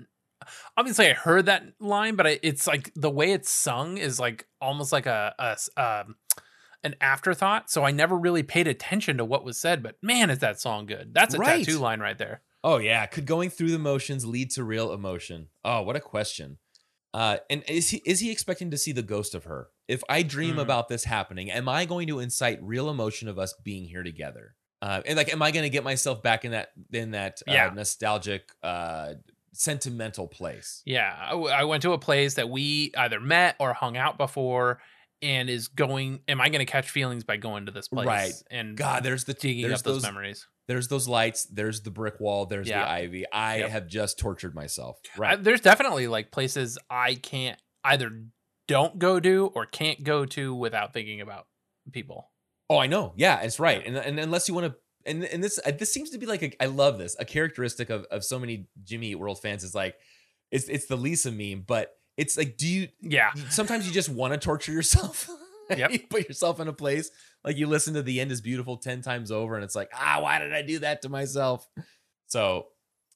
Obviously, I heard that line, but I, it's like the way it's sung is like almost like a, a um, an afterthought. So I never really paid attention to what was said, but man, is that song good. That's a right. tattoo line right there. Oh, yeah. Could going through the motions lead to real emotion? Oh, what a question. Uh, and is he is he expecting to see the ghost of her? If I dream mm. about this happening, am I going to incite real emotion of us being here together? Uh, and like, am I going to get myself back in that in that uh, yeah. nostalgic, uh, sentimental place? Yeah, I, w- I went to a place that we either met or hung out before, and is going. Am I going to catch feelings by going to this place? Right. And God, there's the digging there's up those, those memories. There's those lights. There's the brick wall. There's yeah. the ivy. I yep. have just tortured myself. Right. I, there's definitely like places I can't either don't go to or can't go to without thinking about people. Oh, I know. Yeah, it's right. And and unless you want to, and and this this seems to be like a, I love this a characteristic of of so many Jimmy Eat World fans is like it's it's the Lisa meme, but it's like do you yeah sometimes you just want to torture yourself. Yep. You put yourself in a place like you listen to The End Is Beautiful ten times over and it's like, ah, why did I do that to myself? So,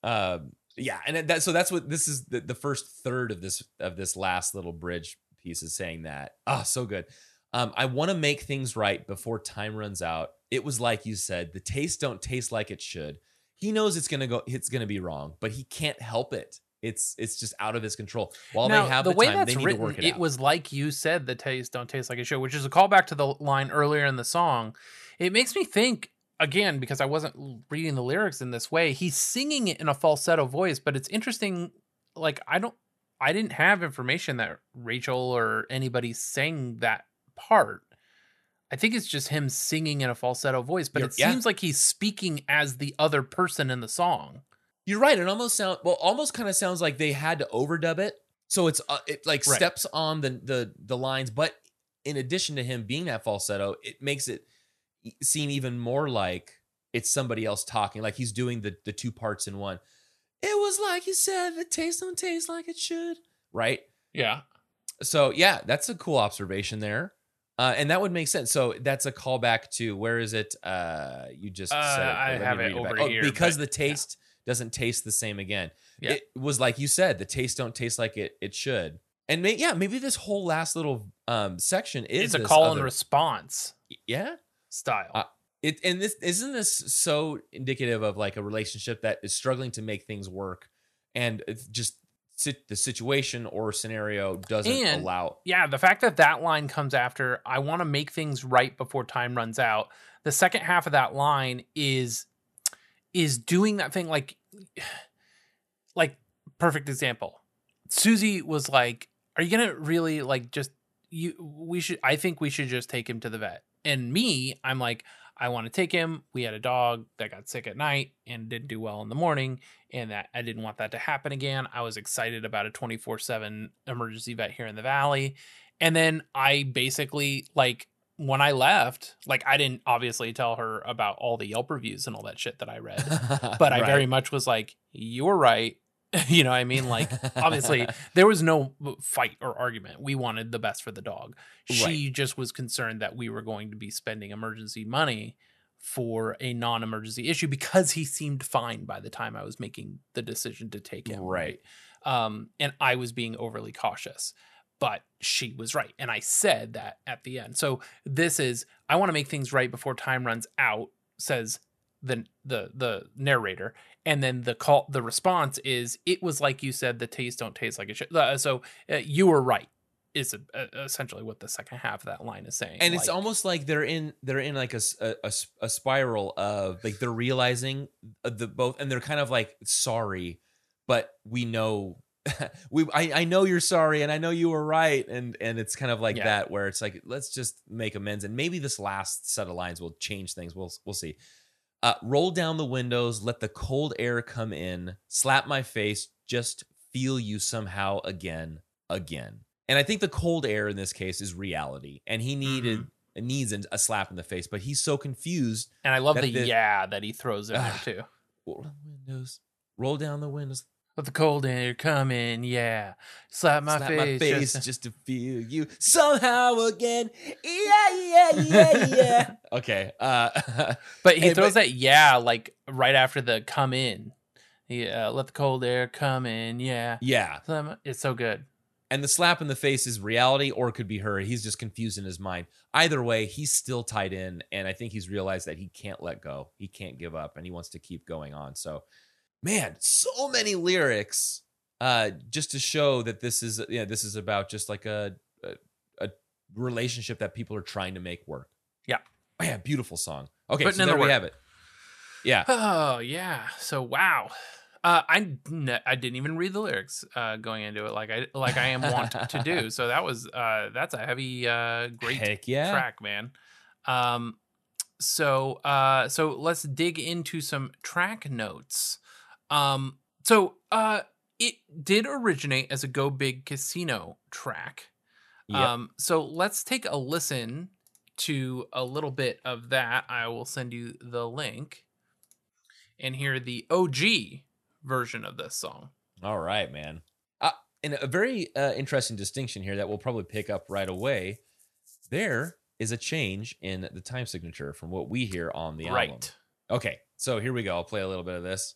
um, yeah. And that, so that's what this is. The, the first third of this, of this last little bridge piece is saying that, ah, oh, so good. Um, I want to make things right before time runs out. It was like you said, the taste don't taste like it should. He knows it's going to go, it's going to be wrong, but he can't help it. It's it's just out of his control. While now, they have the, the way time, that's they need written, to work it, it out. It was like you said, the taste don't taste like it should, which is a callback to the line earlier in the song. It makes me think, again, because I wasn't reading the lyrics in this way, he's singing it in a falsetto voice, but it's interesting. Like, I don't, I didn't have information that Rachel or anybody sang that part. I think it's just him singing in a falsetto voice, but You're, it yeah. seems like he's speaking as the other person in the song. You're right. It almost sound well, almost kind of sounds like they had to overdub it. So it's uh, it like right. steps on the, the the lines, but in addition to him being that falsetto, it makes it seem even more like it's somebody else talking. Like he's doing the the two parts in one. It was like you said, the taste don't taste like it should. Right? Yeah. So yeah, that's a cool observation there. Uh, and that would make sense. So that's a callback to where is it? Uh, you just uh, said it. I have it over here. Oh, because but, the taste. Yeah. Doesn't taste the same again. Yeah. It was like you said, the taste don't taste like it it should. And may, yeah, maybe this whole last little um, section is it's a call other, and response. Yeah, style. Uh, it and this isn't this so indicative of like a relationship that is struggling to make things work, and it's just sit, the situation or scenario doesn't and, allow. Yeah, the fact that that line comes after I want to make things right before time runs out. The second half of that line is. is doing that thing like, like perfect example. Susie was like, are you going to really like just you, we should, I think we should just take him to the vet. And me, I'm like, I want to take him. We had a dog that got sick at night and didn't do well in the morning. And that I didn't want that to happen again. I was excited about a twenty-four seven emergency vet here in the Valley. And then I basically like when I left, like, I didn't obviously tell her about all the Yelp reviews and all that shit that I read, but I right. very much was like, you were right. You know what I mean? Like, obviously, there was no fight or argument. We wanted the best for the dog. She right. just was concerned that we were going to be spending emergency money for a non-emergency issue because he seemed fine by the time I was making the decision to take him. Right. Um, and I was being overly cautious. But she was right. And I said that at the end. So this is, I want to make things right before time runs out, says the the the narrator. And then the call, the response is, it was like you said, the taste don't taste like it should. Uh, so uh, you were right, is a, a, essentially what the second half of that line is saying. And like, it's almost like they're in, they're in like a, a, a spiral of like, they're realizing the both, and they're kind of like, sorry, but we know we I, I know you're sorry, and I know you were right, and and it's kind of like yeah. that, where it's like, let's just make amends, and maybe this last set of lines will change things. We'll we'll see. Uh, roll down the windows, let the cold air come in, slap my face, just feel you somehow again, again. And I think the cold air in this case is reality, and he needed. Mm-hmm. needs a slap in the face, but he's so confused. And I love the, the yeah that he throws in uh, there too. Roll down the windows, roll down the windows. Let the cold air come in, yeah. Slap my Slap face. Slap my face just, just to feel you somehow again. Yeah, yeah, yeah, yeah. Okay. Uh, but he hey, throws but, that yeah, like right after the come in. Yeah, let the cold air come in, yeah. Yeah. It's so good. And the slap in the face is reality, or it could be her. He's just confused in his mind. Either way, he's still tied in, and I think he's realized that he can't let go. He can't give up, and he wants to keep going on, so... Man, so many lyrics, uh, just to show that this is, you know, this is about just like a, a a relationship that people are trying to make work. Yeah, yeah, beautiful song. Okay, but so there we have it. Yeah. Oh yeah. So wow, uh, I I didn't even read the lyrics uh, going into it, like I like I am wont to do. So that was uh, that's a heavy, uh, great Heck yeah. track, man. Um, so uh, so let's dig into some track notes. Um, so, uh, it did originate as a Go Big Casino track. Yep. Um, so let's take a listen to a little bit of that. I will send you the link and hear the O G version of this song. All right, man. Uh, and a very, uh, interesting distinction here that we'll probably pick up right away. There is a change in the time signature from what we hear on the right. album. Okay. So here we go. I'll play a little bit of this.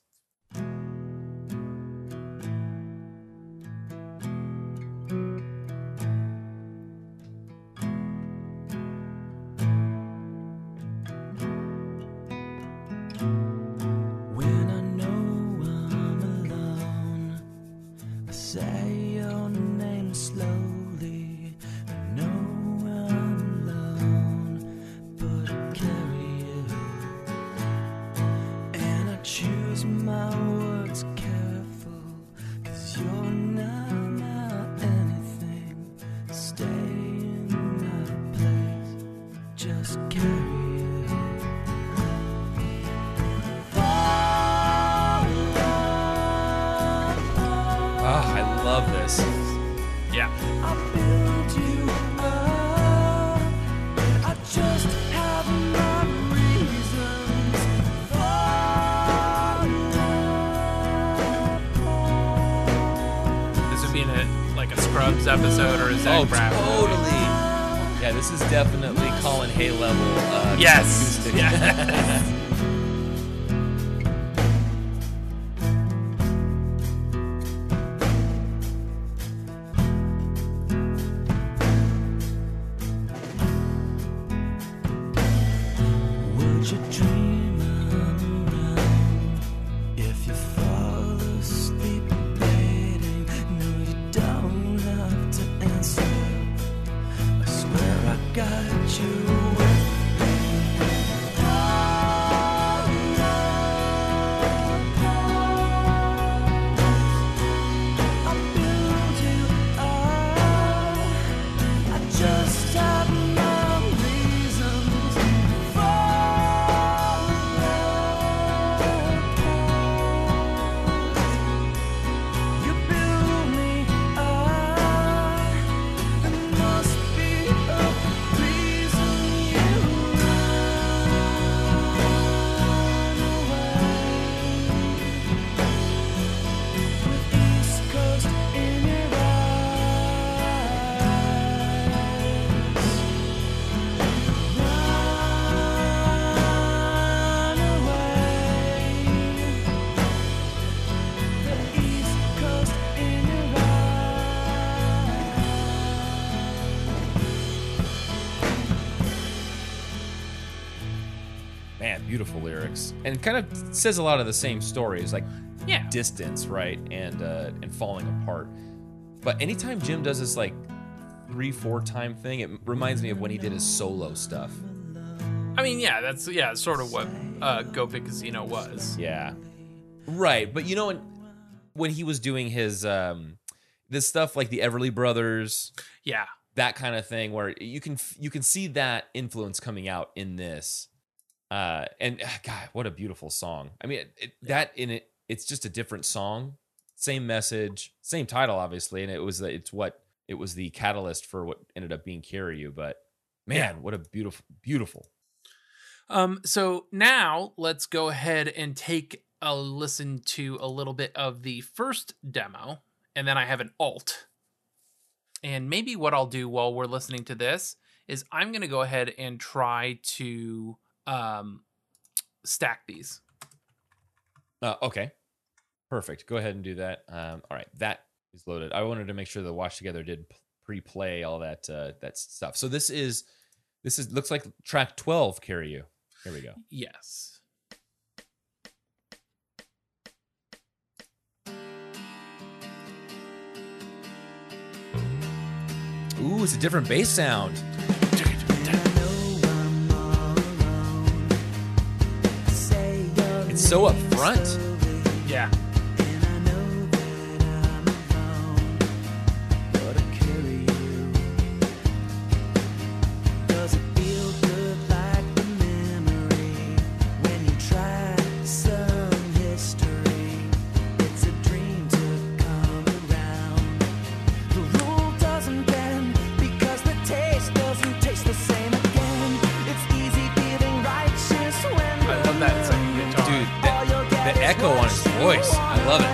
Just have no reasons for track, beautiful lyrics, and kind of says a lot of the same stories, like yeah. distance, right, and uh, and falling apart. But anytime Jim does this like three, four time thing, it reminds me of when he did his solo stuff. I mean, yeah, that's yeah, sort of what uh, Go Big Casino was. Yeah, right. But you know, when he was doing his um, this stuff like the Everly Brothers, yeah, that kind of thing, where you can you can see that influence coming out in this. Uh, and God, what a beautiful song! I mean, it, it, that in it, it's just a different song, same message, same title, obviously, and it was it's what it was the catalyst for what ended up being Carry You. But man, yeah. what a beautiful, beautiful. Um, so now let's go ahead and take a listen to a little bit of the first demo, and then I have an alt. And maybe what I'll do while we're listening to this is I'm going to go ahead and try to um, stack these. Uh, okay, perfect. Go ahead and do that. Um, all right, that is loaded. I wanted to make sure the Watch Together did pre-play all that uh, that stuff. So this is this is looks like track twelve, Carry You. Here we go. Yes. Ooh, it's a different bass sound. It's so up front. Yeah. Voice. I love it.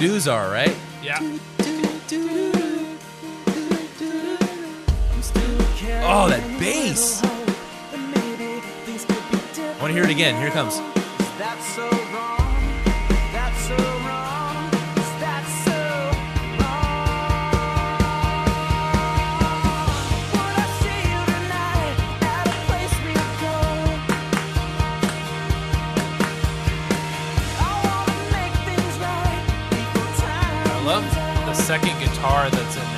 Do's are right. Yeah. Oh, that bass! I want to hear it again. Here it comes. That's so wrong. That's so wrong. That's so wrong. What I see tonight at a place we go. Love the second guitar that's in there.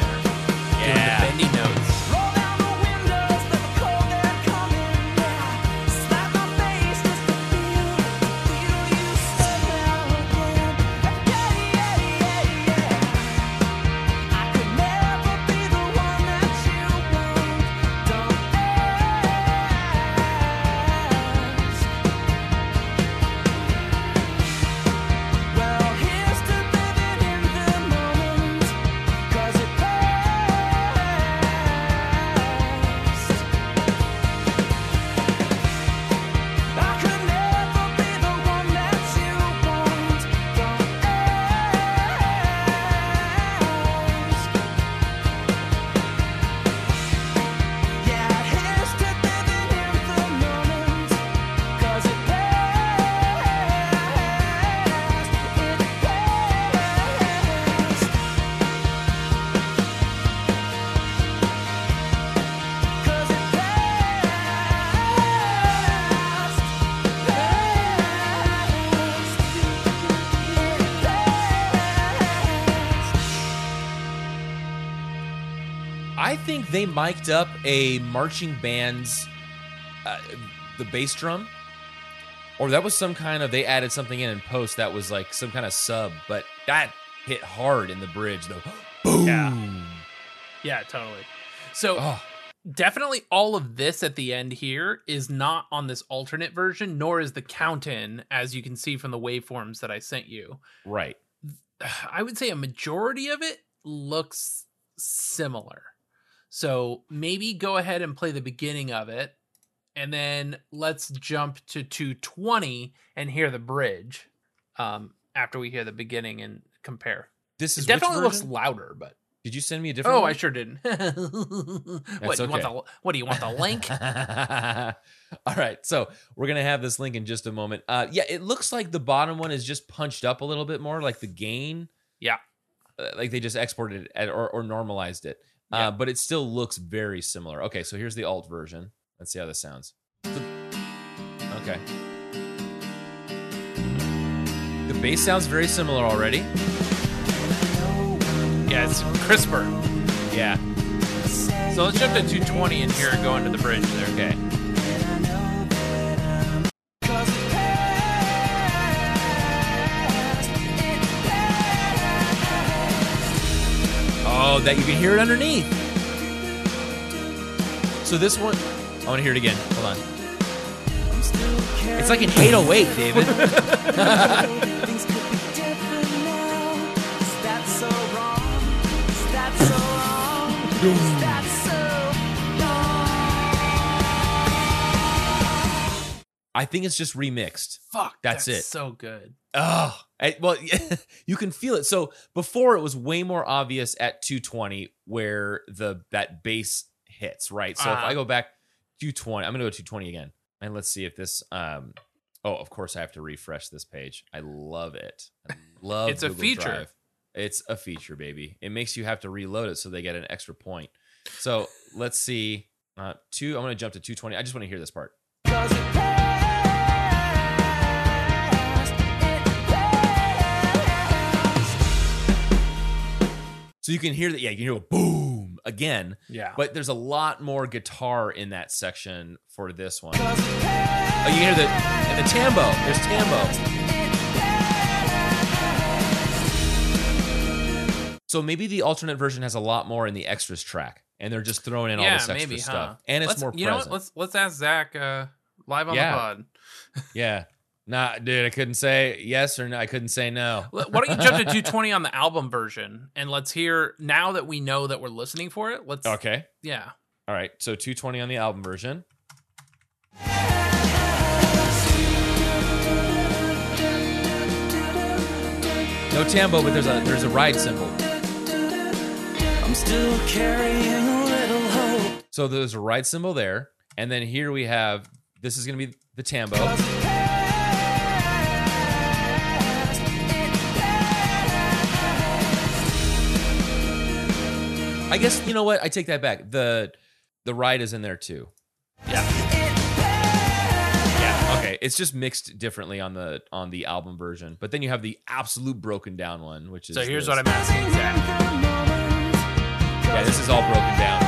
Yeah. Doing the bendy notes. Roll down the windows, let the cold air come in. Yeah. Slap my face just to feel, feel you somehow again. Yeah, yeah, yeah, yeah. I could never be the one that you want. Don't ask. Well, here's to living in the moment. 'Cause it passed. I think they mic'd up a marching band's uh, the bass drum, or that was some kind of, they added something in in post that was like some kind of sub, but that hit hard in the bridge though. Boom. Yeah. Yeah, totally. So oh. definitely all of this at the end here is not on this alternate version, nor is the count in, as you can see from the waveforms that I sent you. Right. I would say a majority of it looks similar. So maybe go ahead and play the beginning of it, and then let's jump to two twenty and hear the bridge um, after we hear the beginning and compare. This is it definitely looks louder, but... Did you send me a different Oh, one? I sure didn't. what, okay. you want the, what do you want, the link? All right, so we're going to have this link in just a moment. Uh, yeah, it looks like the bottom one is just punched up a little bit more, like the gain. Yeah. Uh, like they just exported it or, or normalized it. Uh, yeah. But it still looks very similar. Okay, so here's the alt version. Let's see how this sounds. Okay. The bass sounds very similar already. Yeah, it's crisper. Yeah. So let's jump to two twenty and hear it go into the bridge there. Okay. Oh, that you can hear it underneath. So this one, I want to hear it again. Hold on. It's like an eight oh eight, David. I think it's just remixed. Fuck, that's, that's it. So good. Oh, I, well, you can feel it. So before it was way more obvious at two twenty where the that bass hits, right? So uh, if I go back two twenty, I'm gonna go two twenty again, and let's see if this. Um, oh, of course I have to refresh this page. I love it. I love it's Google a feature. Drive. It's a feature, baby. It makes you have to reload it so they get an extra point. So let's see. Uh, two. I'm going to jump to two twenty. I just want to hear this part. Passed, so you can hear that. Yeah, you can hear a boom again. Yeah. But there's a lot more guitar in that section for this one. Passed, oh, you can hear the, and the tambo. There's tambo. So maybe the alternate version has a lot more in the extras track, and they're just throwing in yeah, all this extra maybe, stuff, huh? And it's let's, more present. You know what? Let's let's ask Zach uh, live on yeah. the pod. yeah, nah, dude, I couldn't say yes or no. I couldn't say no. Why don't you jump to two twenty on the album version, and let's hear now that we know that we're listening for it. Let's okay, yeah, all right. So two twenty on the album version. No tambo, but there's a there's a ride cymbal. Still carrying a little hope. So there's a ride cymbal there, and then here we have, this is going to be the tambo. It passed, it passed. I guess, you know what? I take that back. The the ride is in there too. Yeah. Yeah, okay. It's just mixed differently on the on the album version. But then you have the absolute broken down one, which is So here's this. What I'm asking exactly. Yeah, this is all broken down.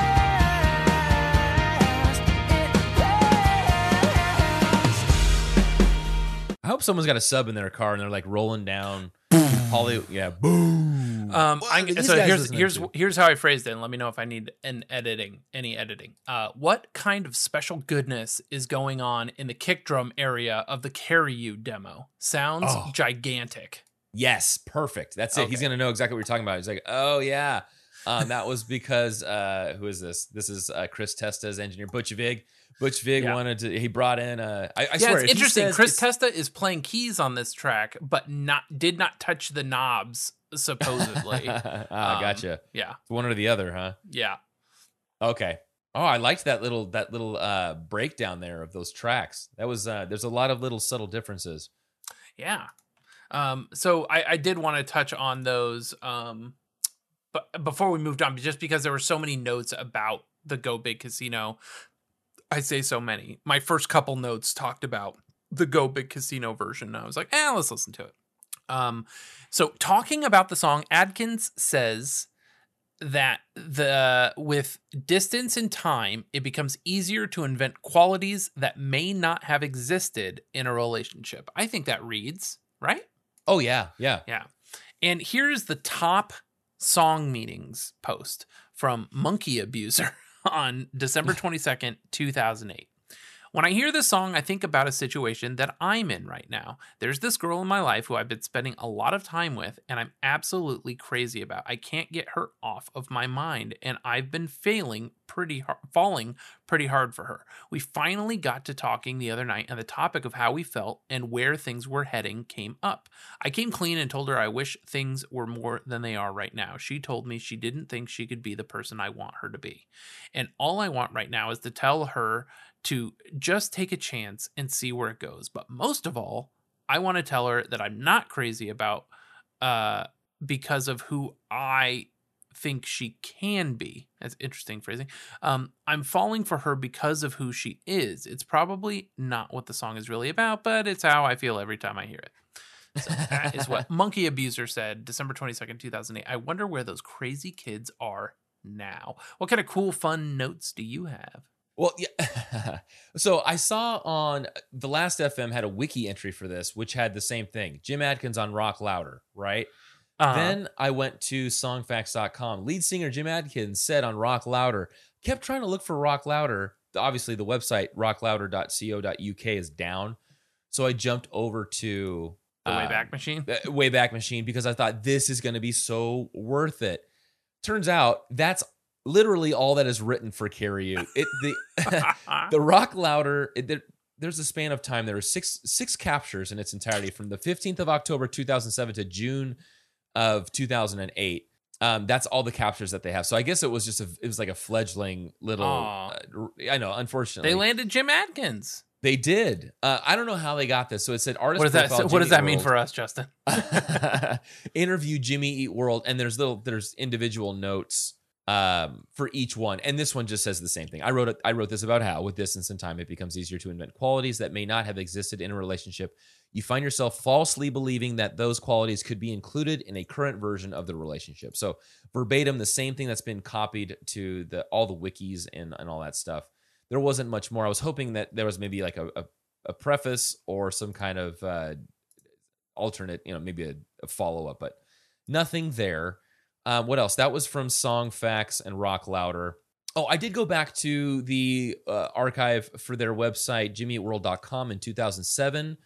I hope someone's got a sub in their car and they're like rolling down Hollywood. Yeah, boom. Um, I'm, so here's here's here's how I phrased it. And let me know if I need an editing, any editing. Uh, what kind of special goodness is going on in the kick drum area of the Carry You demo? Sounds oh. gigantic. Yes, perfect. That's it. Okay. He's gonna know exactly what you're talking about. He's like, oh yeah. Um, that was because, uh, who is this? This is uh, Chris Testa's engineer, Butch Vig. Butch Vig yeah. wanted to, he brought in, a, I, I yeah, swear. It's interesting. Chris it's, Testa is playing keys on this track, but not did not touch the knobs, supposedly. ah, um, gotcha. Yeah. One or the other, huh? Yeah. Okay. Oh, I liked that little, that little uh, breakdown there of those tracks. That was, uh, there's a lot of little subtle differences. Yeah. Um, so I, I did want to touch on those, um, before we moved on, just because there were so many notes about the Go Big Casino, I say so many. My first couple notes talked about the Go Big Casino version. And I was like, eh, let's listen to it. Um, so talking about the song, Adkins says that the with distance and time, it becomes easier to invent qualities that may not have existed in a relationship. I think that reads, right? Oh, yeah, yeah. Yeah. And here's the top song meanings post from Monkey Abuser on December twenty-second, two thousand eight. When I hear this song, I think about a situation that I'm in right now. There's this girl in my life who I've been spending a lot of time with, and I'm absolutely crazy about. I can't get her off of my mind, and I've been failing pretty hard, falling pretty hard for her. We finally got to talking the other night, and the topic of how we felt and where things were heading came up. I came clean and told her I wish things were more than they are right now. She told me she didn't think she could be the person I want her to be. And all I want right now is to tell her to just take a chance and see where it goes. But most of all, I want to tell her that I'm not crazy about uh, because of who I think she can be. That's interesting phrasing. Um, I'm falling for her because of who she is. It's probably not what the song is really about, but it's how I feel every time I hear it. So that is what Monkey Abuser said, December twenty-second, two thousand eight. I wonder where those crazy kids are now. What kind of cool, fun notes do you have? Well, yeah. So I saw on the Last F M had a wiki entry for this, which had the same thing. Jim Adkins on Rock Louder, right? Uh-huh. Then I went to song facts dot com. Lead singer Jim Adkins said on Rock Louder, kept trying to look for Rock Louder. Obviously, the website rock louder dot co dot u k is down. So I jumped over to the uh, Wayback Machine. Wayback Machine, because I thought this is going to be so worth it. Turns out that's literally all that is written for Karaoke. It the the Rock Louder. It, there, there's a span of time. There are six six captures in its entirety from the fifteenth of October two thousand seven to June of two thousand eight. Um, that's all the captures that they have. So I guess it was just a it was like a fledgling little. Uh, I know. Unfortunately, they landed Jim Adkins. They did. Uh, I don't know how they got this. So it said artist. What does that, so, what does that mean for us, Justin? Interview Jimmy Eat World, and there's little there's individual notes um for each one, and this one just says the same thing. I wrote it I wrote this about how with distance and time it becomes easier to invent qualities that may not have existed in a relationship. You find yourself falsely believing that those qualities could be included in a current version of the relationship. So verbatim the same thing that's been copied to the all the wikis and, and all that stuff. There wasn't much more. I was hoping that there was maybe like a a, a preface or some kind of uh alternate, you know, maybe a, a follow-up, but nothing there. Uh, what else? That was from Song Facts and Rock Louder. Oh, I did go back to the uh, archive for their website, jimmy at world dot com, in two thousand seven,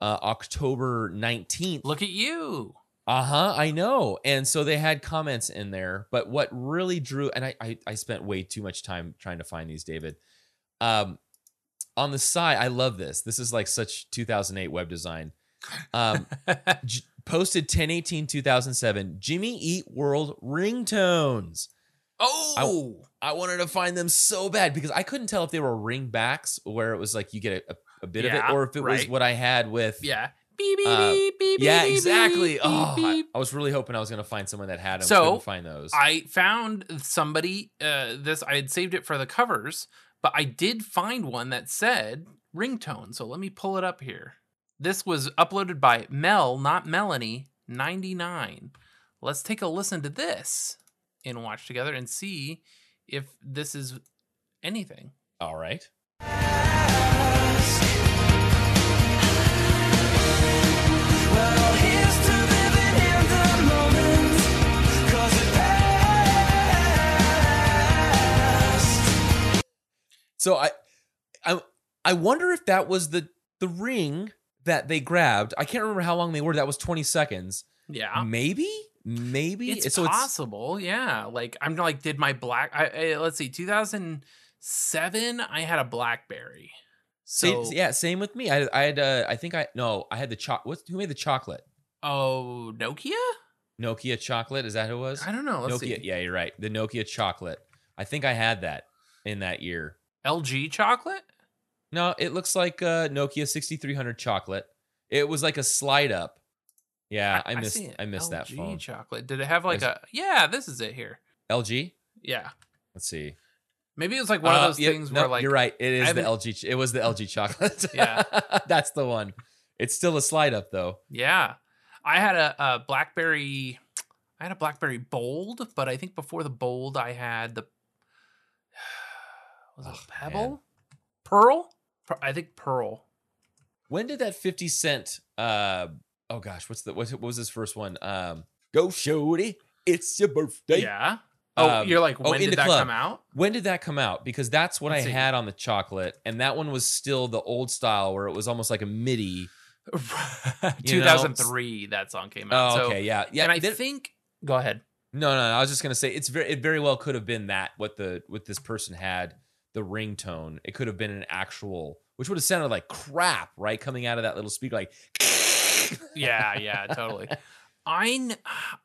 uh, October nineteenth. Look at you. Uh-huh, I know. And so they had comments in there. But what really drew, and I, I, I spent way too much time trying to find these, David. Um, on the side, I love this. This is like such two thousand eight web design. Um, j- posted ten eighteen two thousand seven Jimmy Eat World ringtones. Oh, I, I wanted to find them so bad because I couldn't tell if they were ringbacks where it was like you get a, a bit yeah, of it, or if it right. was what I had with yeah beep beep uh, beep, beep yeah exactly. Beep, oh, beep. I, I was really hoping I was going to find someone that had them. So couldn't find those. I found somebody. Uh, this I had saved it for the covers, but I did find one that said ringtone. So let me pull it up here. This was uploaded by Mel, not Melanie, ninety-nine. Let's take a listen to this and watch together and see if this is anything. All right. Well, here's to living in the moment, 'cause it passed. So I, I, I wonder if that was the the ring that they grabbed. I can't remember how long they were. That was twenty seconds. Yeah. Maybe? Maybe? It's so possible. It's... Yeah. Like, I'm like, did my black... I, I, let's see. two thousand seven, I had a Blackberry. So see, yeah, same with me. I, I had, uh, I think I... No, I had the chocolate. Who made the chocolate? Oh, Nokia? Nokia chocolate? Is that who it was? I don't know. Let's Nokia, see. Yeah, you're right. The Nokia chocolate. I think I had that in that year. L G chocolate? No, it looks like uh, Nokia sixty-three hundred chocolate. It was like a slide up. Yeah, I, I missed I, I missed L G that phone. L G chocolate. Did it have like There's, a... Yeah, this is it here. L G? Yeah. Let's see. Maybe it was like one uh, of those yeah, things no, where like... You're right. It is the L G... It was the L G chocolate. Yeah. That's the one. It's still a slide up though. Yeah. I had a, a Blackberry... I had a BlackBerry Bold, but I think before the Bold, I had the was it oh, Pebble, man. Pearl. I think Pearl. When did that fifty cent? Uh, oh gosh, what's the what's, what was his first one? Um, Go Shorty, it's your birthday. Yeah. Oh, um, you're like, when oh, did that club. come out? When did that come out? Because that's what Let's I see. had on the chocolate, and that one was still the old style where it was almost like a MIDI. two thousand three, know? That song came out. Oh, okay, so, yeah, yeah. And I th- think, go ahead. No, no, no, I was just gonna say it's very, it very well could have been that what the what this person had the ringtone. It could have been an actual, which would have sounded like crap, right, coming out of that little speaker, like. yeah, yeah, totally. I,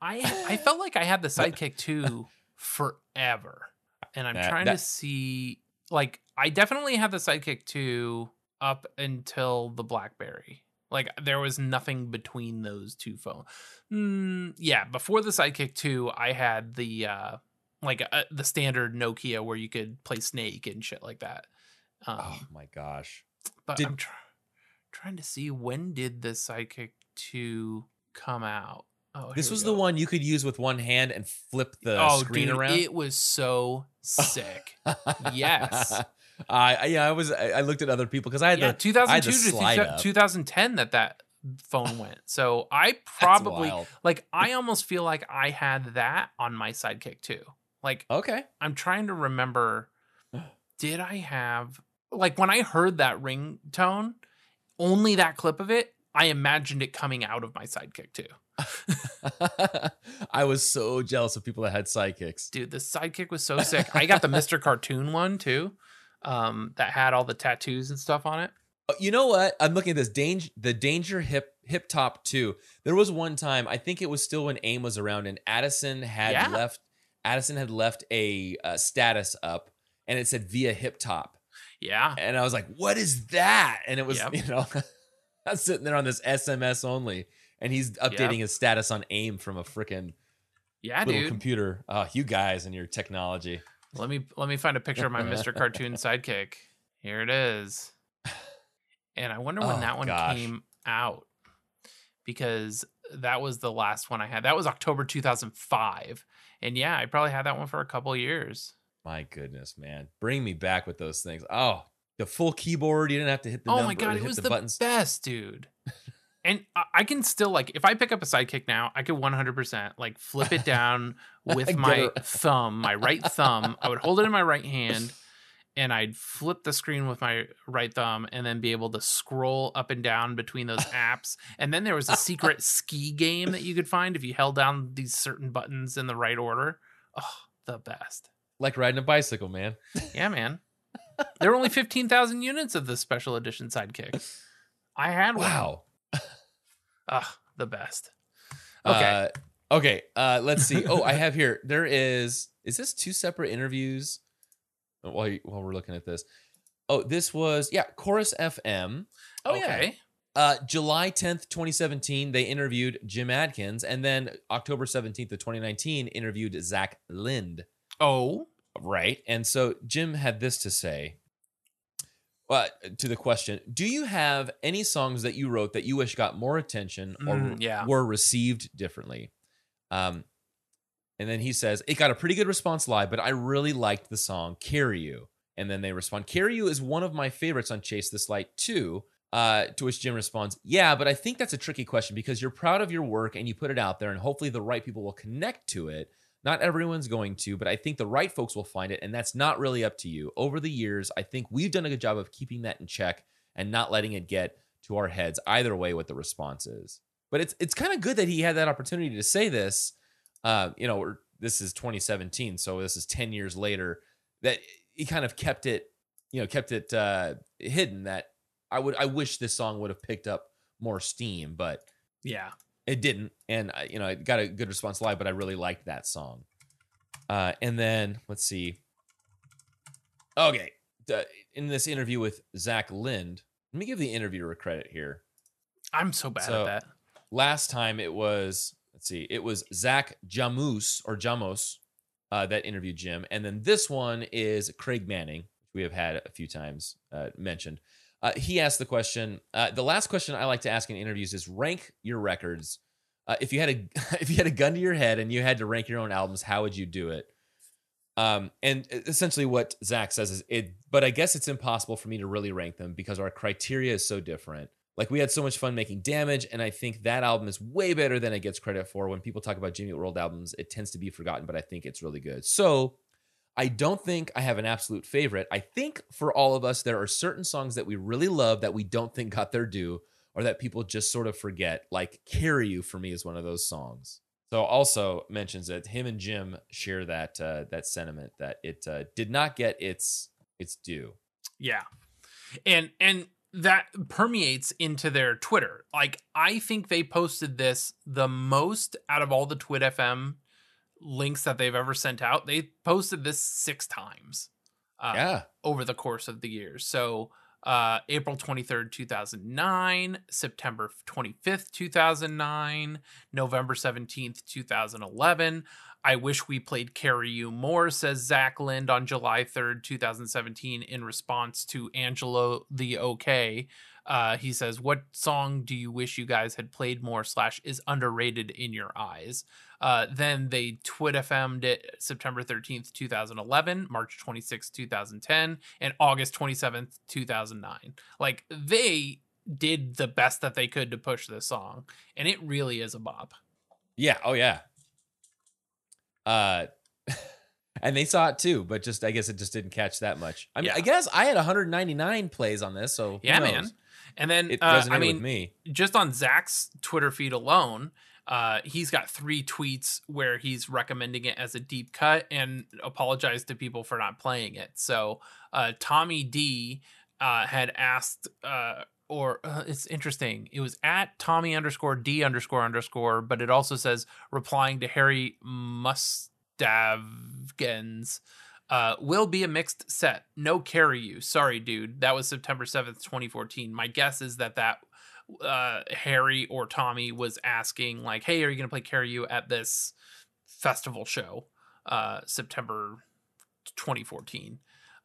I, I felt like I had the Sidekick too. Forever, and I'm that, trying that. to see, like, I definitely had the Sidekick two up until the BlackBerry. Like, there was nothing between those two phones. Mm, yeah, before the Sidekick two, I had the uh, like uh, the standard Nokia where you could play Snake and shit like that. Um, oh my gosh! But did... I'm tr- trying to see, when did the Sidekick two come out? Oh, this was go. the one you could use with one hand and flip the oh, screen dude, around. It was so sick. yes. Uh, yeah, I was. I looked at other people because I had yeah, the two thousand two I had the to two thousand ten that that phone went. So I probably like I almost feel like I had that on my Sidekick too. Like, okay, I'm trying to remember. Did I have like when I heard that ringtone, only that clip of it? I imagined it coming out of my Sidekick too. I was so jealous of people that had Sidekicks. Dude, the Sidekick was so sick. I got the Mister Cartoon one too, um, that had all the tattoos and stuff on it. You know what? I'm looking at this danger, the Danger Hip Hip Top two. There was one time, I think it was still when AIM was around, and Addison had yeah. left. Addison had left a uh, status up, and it said via Hip Top. Yeah, and I was like, "What is that?" And it was, yep. you know, I was sitting there on this S M S only. And he's updating yeah. his status on AIM from a freaking yeah, little dude. computer. Oh, you guys and your technology. Let me let me find a picture of my Mister Cartoon Sidekick. Here it is. And I wonder when oh, that one gosh. came out, because that was the last one I had. That was October two thousand five. And yeah, I probably had that one for a couple of years. My goodness, man. Bring me back with those things. Oh, the full keyboard. You didn't have to hit the Oh number, my God, it was the, the buttons. best, dude. And I can still, like, if I pick up a Sidekick now, I could one hundred percent like flip it down with my thumb, my right thumb. I would hold it in my right hand and I'd flip the screen with my right thumb and then be able to scroll up and down between those apps. And then there was a secret ski game that you could find if you held down these certain buttons in the right order. Oh, the best. Like riding a bicycle, man. Yeah, man. There were only fifteen thousand units of the special edition Sidekick. I had one. Wow. Ah, the best. Okay. Uh, okay. Uh, let's see. Oh, I have here. There is, is this two separate interviews while, you, while we're looking at this? Oh, this was, yeah. Chorus F M. Oh, okay. Yeah. Uh, July tenth, twenty seventeen, they interviewed Jim Adkins, and then October seventeenth of twenty nineteen interviewed Zach Lind. Oh, right. And so Jim had this to say. Well, to the question, do you have any songs that you wrote that you wish got more attention or mm, yeah. were received differently? Um, and then he says, it got a pretty good response live, but I really liked the song Carry You. And then they respond, Carry You is one of my favorites on Chase This Light too. Uh, to which Jim responds, yeah, but I think that's a tricky question because you're proud of your work and you put it out there and hopefully the right people will connect to it. Not everyone's going to, but I think the right folks will find it, and that's not really up to you. Over the years, I think we've done a good job of keeping that in check and not letting it get to our heads either way what the response is. But it's it's kind of good that he had that opportunity to say this. Uh, you know, this is twenty seventeen, so this is ten years later, that he kind of kept it, you know, kept it uh, hidden. That I would, I wish this song would have picked up more steam, but yeah. It didn't, and you know, it got a good response live, but I really liked that song. Uh, and then let's see. Okay, in this interview with Zach Lind, let me give the interviewer credit here. I'm so bad so, at that. Last time it was, let's see, it was Zach Jamos or Jamos uh, that interviewed Jim, and then this one is Craig Manning, which we have had a few times uh, mentioned. Uh, he asked the question, uh, the last question I like to ask in interviews is rank your records Uh, if you had a if you had a gun to your head and you had to rank your own albums, how would you do it? Um, and essentially what Zach says is it, but I guess it's impossible for me to really rank them because our criteria is so different. Like, we had so much fun making Damage, and I think that album is way better than it gets credit for. When people talk about Jimmy Eat World albums, it tends to be forgotten, but I think it's really good. So I don't think I have an absolute favorite. I think for all of us, there are certain songs that we really love that we don't think got their due, or that people just sort of forget. Like, Carry You for me is one of those songs. So also mentions that him and Jim share that uh, that sentiment that it uh, did not get its its due. Yeah, and and that permeates into their Twitter. Like, I think they posted this the most out of all the Twit F M links that they've ever sent out. They posted this six times uh, yeah. over the course of the year. So uh, April twenty-third, two thousand nine, September twenty-fifth, two thousand nine, November seventeenth, two thousand eleven. I wish we played Carry You More, says Zach Lind on July third, two thousand seventeen, in response to Angelo the OK. Uh, he says, what song do you wish you guys had played more slash is underrated in your eyes? Uh, then they Twit F M'd it September thirteenth, two thousand eleven, March twenty-sixth, two thousand ten, and August twenty-seventh, two thousand nine. Like, they did the best that they could to push this song, and it really is a bop. Yeah. Oh, yeah. Uh, and they saw it too, but just, I guess it just didn't catch that much. I mean, yeah. I guess I had one hundred ninety-nine plays on this, so yeah, knows? man. And then it uh, I mean, with me. Just on Zach's Twitter feed alone, uh, he's got three tweets where he's recommending it as a deep cut and apologized to people for not playing it. So, uh, Tommy D, uh, had asked, uh, or uh, it's interesting. It was at Tommy underscore D underscore underscore, but it also says replying to Harry Mustavgens, uh, will be a mixed set. No Carry You. Sorry, dude. That was September seventh, twenty fourteen. My guess is that that uh, Harry or Tommy was asking like, hey, are you going to play Carry You at this festival show? Uh, September twenty fourteen.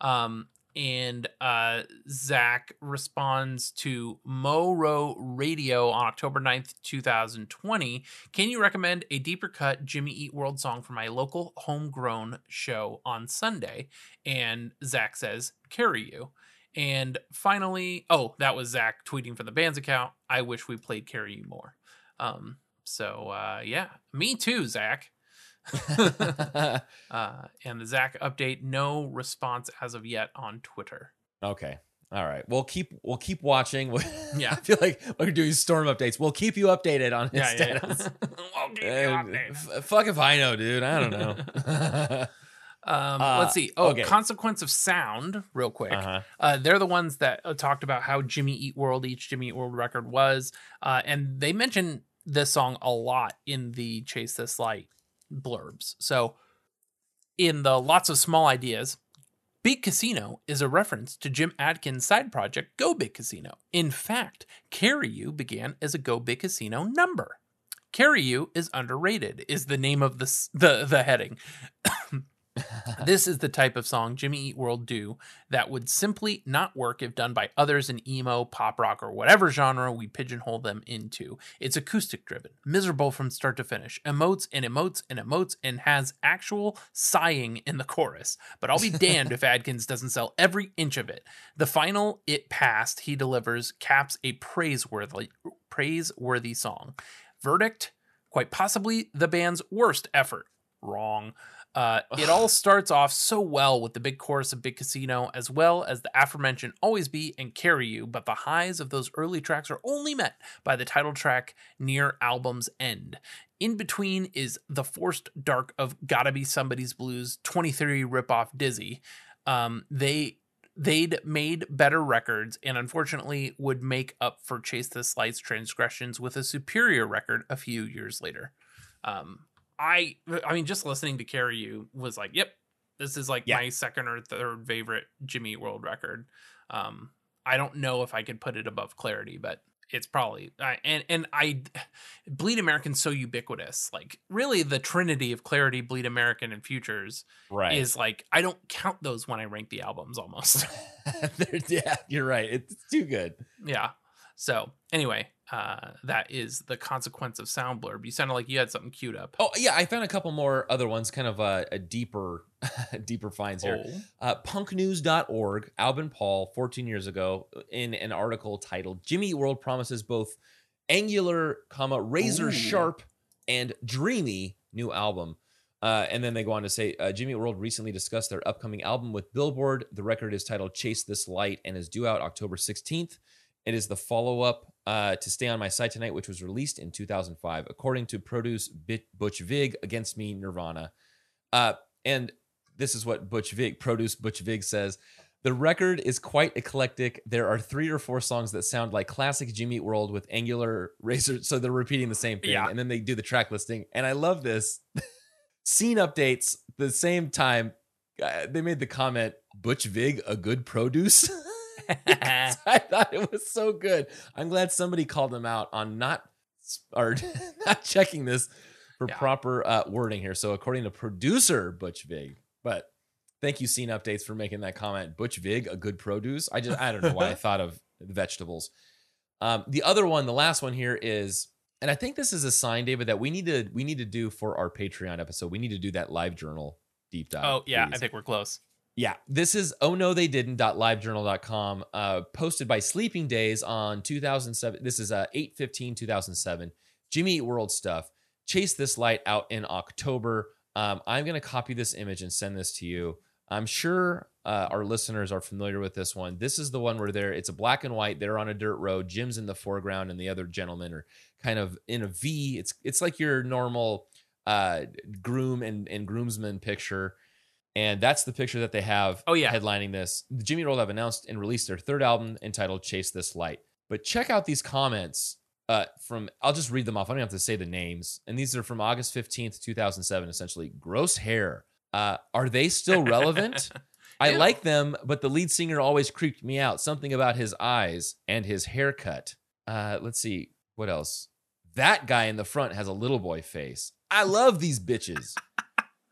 Um, And uh, Zach responds to Moro Radio on October ninth, two thousand twenty. Can you recommend a deeper cut Jimmy Eat World song for my local homegrown show on Sunday? And Zach says, Carry You. And finally, oh, that was Zach tweeting from the band's account. I wish we played Carry You More. Um, so, uh, yeah, me too, Zach. uh, and the Zach update, no response as of yet on Twitter. Okay. All right. We'll keep, we'll keep watching. Yeah. I feel like what we're doing is storm updates. We'll keep you updated on his yeah, status. Yeah, yeah. We'll keep you updated. F- fuck if I know, dude. I don't know. um, uh, let's see. Oh, okay. Consequence of Sound real quick. Uh-huh. Uh, they're the ones that uh, talked about how Jimmy Eat World, each Jimmy Eat World record was. Uh, and they mentioned this song a lot in the Chase This Light blurbs. So in the Lots of Small Ideas, Big Casino is a reference to Jim Adkins' side project, Go Big Casino. In fact, Carry You began as a Go Big Casino number. Carry You is underrated is the name of the, the, the heading. This is the type of song Jimmy Eat World do that would simply not work if done by others in emo, pop rock, or whatever genre we pigeonhole them into. It's acoustic driven, miserable from start to finish, emotes and emotes and emotes, and has actual sighing in the chorus. But I'll be damned if Adkins doesn't sell every inch of it. The final It Passed he delivers caps a praiseworthy, praiseworthy song. Verdict, quite possibly the band's worst effort. Wrong. Uh, it all starts off so well with the big chorus of Big Casino, as well as the aforementioned Always Be and Carry You, but the highs of those early tracks are only met by the title track near album's end. In between is the forced dark of Gotta Be Somebody's Blues, twenty-three ripoff Dizzy. Um, they... They'd made better records and unfortunately would make up for Chase This Light's transgressions with a superior record a few years later. Um... I I mean, just listening to Carry You was like, yep, this is like yeah. my second or third favorite Jimmy Eat World record. Um, I don't know if I could put it above Clarity, but it's probably I, and and I Bleed American's so ubiquitous. Like, really, the trinity of Clarity, Bleed American, and Futures right. is like, I don't count those when I rank the albums almost. Yeah, you're right. It's too good. Yeah. So anyway, uh, that is the Consequence of Sound blurb. You sounded like you had something queued up. Oh, yeah. I found a couple more other ones, kind of a, a deeper deeper finds here. Oh. Uh, punk news dot org, Albin Paul, fourteen years ago, in an article titled, Jimmy Eat World Promises Both Angular, comma, Razor Ooh. Sharp, and Dreamy New Album. Uh, and then they go on to say, uh, Jimmy Eat World recently discussed their upcoming album with Billboard. The record is titled Chase This Light and is due out October sixteenth. It is the follow-up uh, to Stay On My Side Tonight, which was released in two thousand five, according to produce Bit- Butch Vig, Against Me, Nirvana. Uh, and this is what Butch Vig, produce Butch Vig says, the record is quite eclectic. There are three or four songs that sound like classic Jimmy Eat World with Angular Razor. So they're repeating the same thing. Yeah. And then they do the track listing. And I love this. Scene updates the same time. Uh, they made the comment, Butch Vig, a good produce. I thought it was so good. I'm glad somebody called them out on not or not checking this for yeah. proper uh, wording here. So according to producer Butch Vig, but thank you, Scene Updates, for making that comment. Butch Vig, a good produce. I just I don't know why I thought of the vegetables. Um, the other one, the last one here is. And I think this is a sign, David, that we need to we need to do for our Patreon episode. We need to do that live journal deep dive. Oh, yeah. Please. I think we're close. Yeah. This is oh, no, they didn't.livejournal dot com, uh, posted by Sleeping Days on two thousand seven. This is uh, eight fifteen two thousand seven. Jimmy Eat World stuff. Chase This Light out in October. Um, I'm going to copy this image and send this to you. I'm sure uh, our listeners are familiar with this one. This is the one where they're, it's a black and white. They're on a dirt road. Jim's in the foreground, and the other gentlemen are kind of in a V. It's it's like your normal uh, groom and, and groomsman picture. And that's the picture that they have oh, yeah. headlining this. The Jimmy Eat World have announced and released their third album entitled Chase This Light. But check out these comments uh, from, I'll just read them off. I don't have to say the names. And these are from August fifteenth, two thousand seven, essentially. Gross hair. Uh, are they still relevant? I yeah. like them, but the lead singer always creeped me out. Something about his eyes and his haircut. Uh, let's see. What else? That guy in the front has a little boy face. I love these bitches.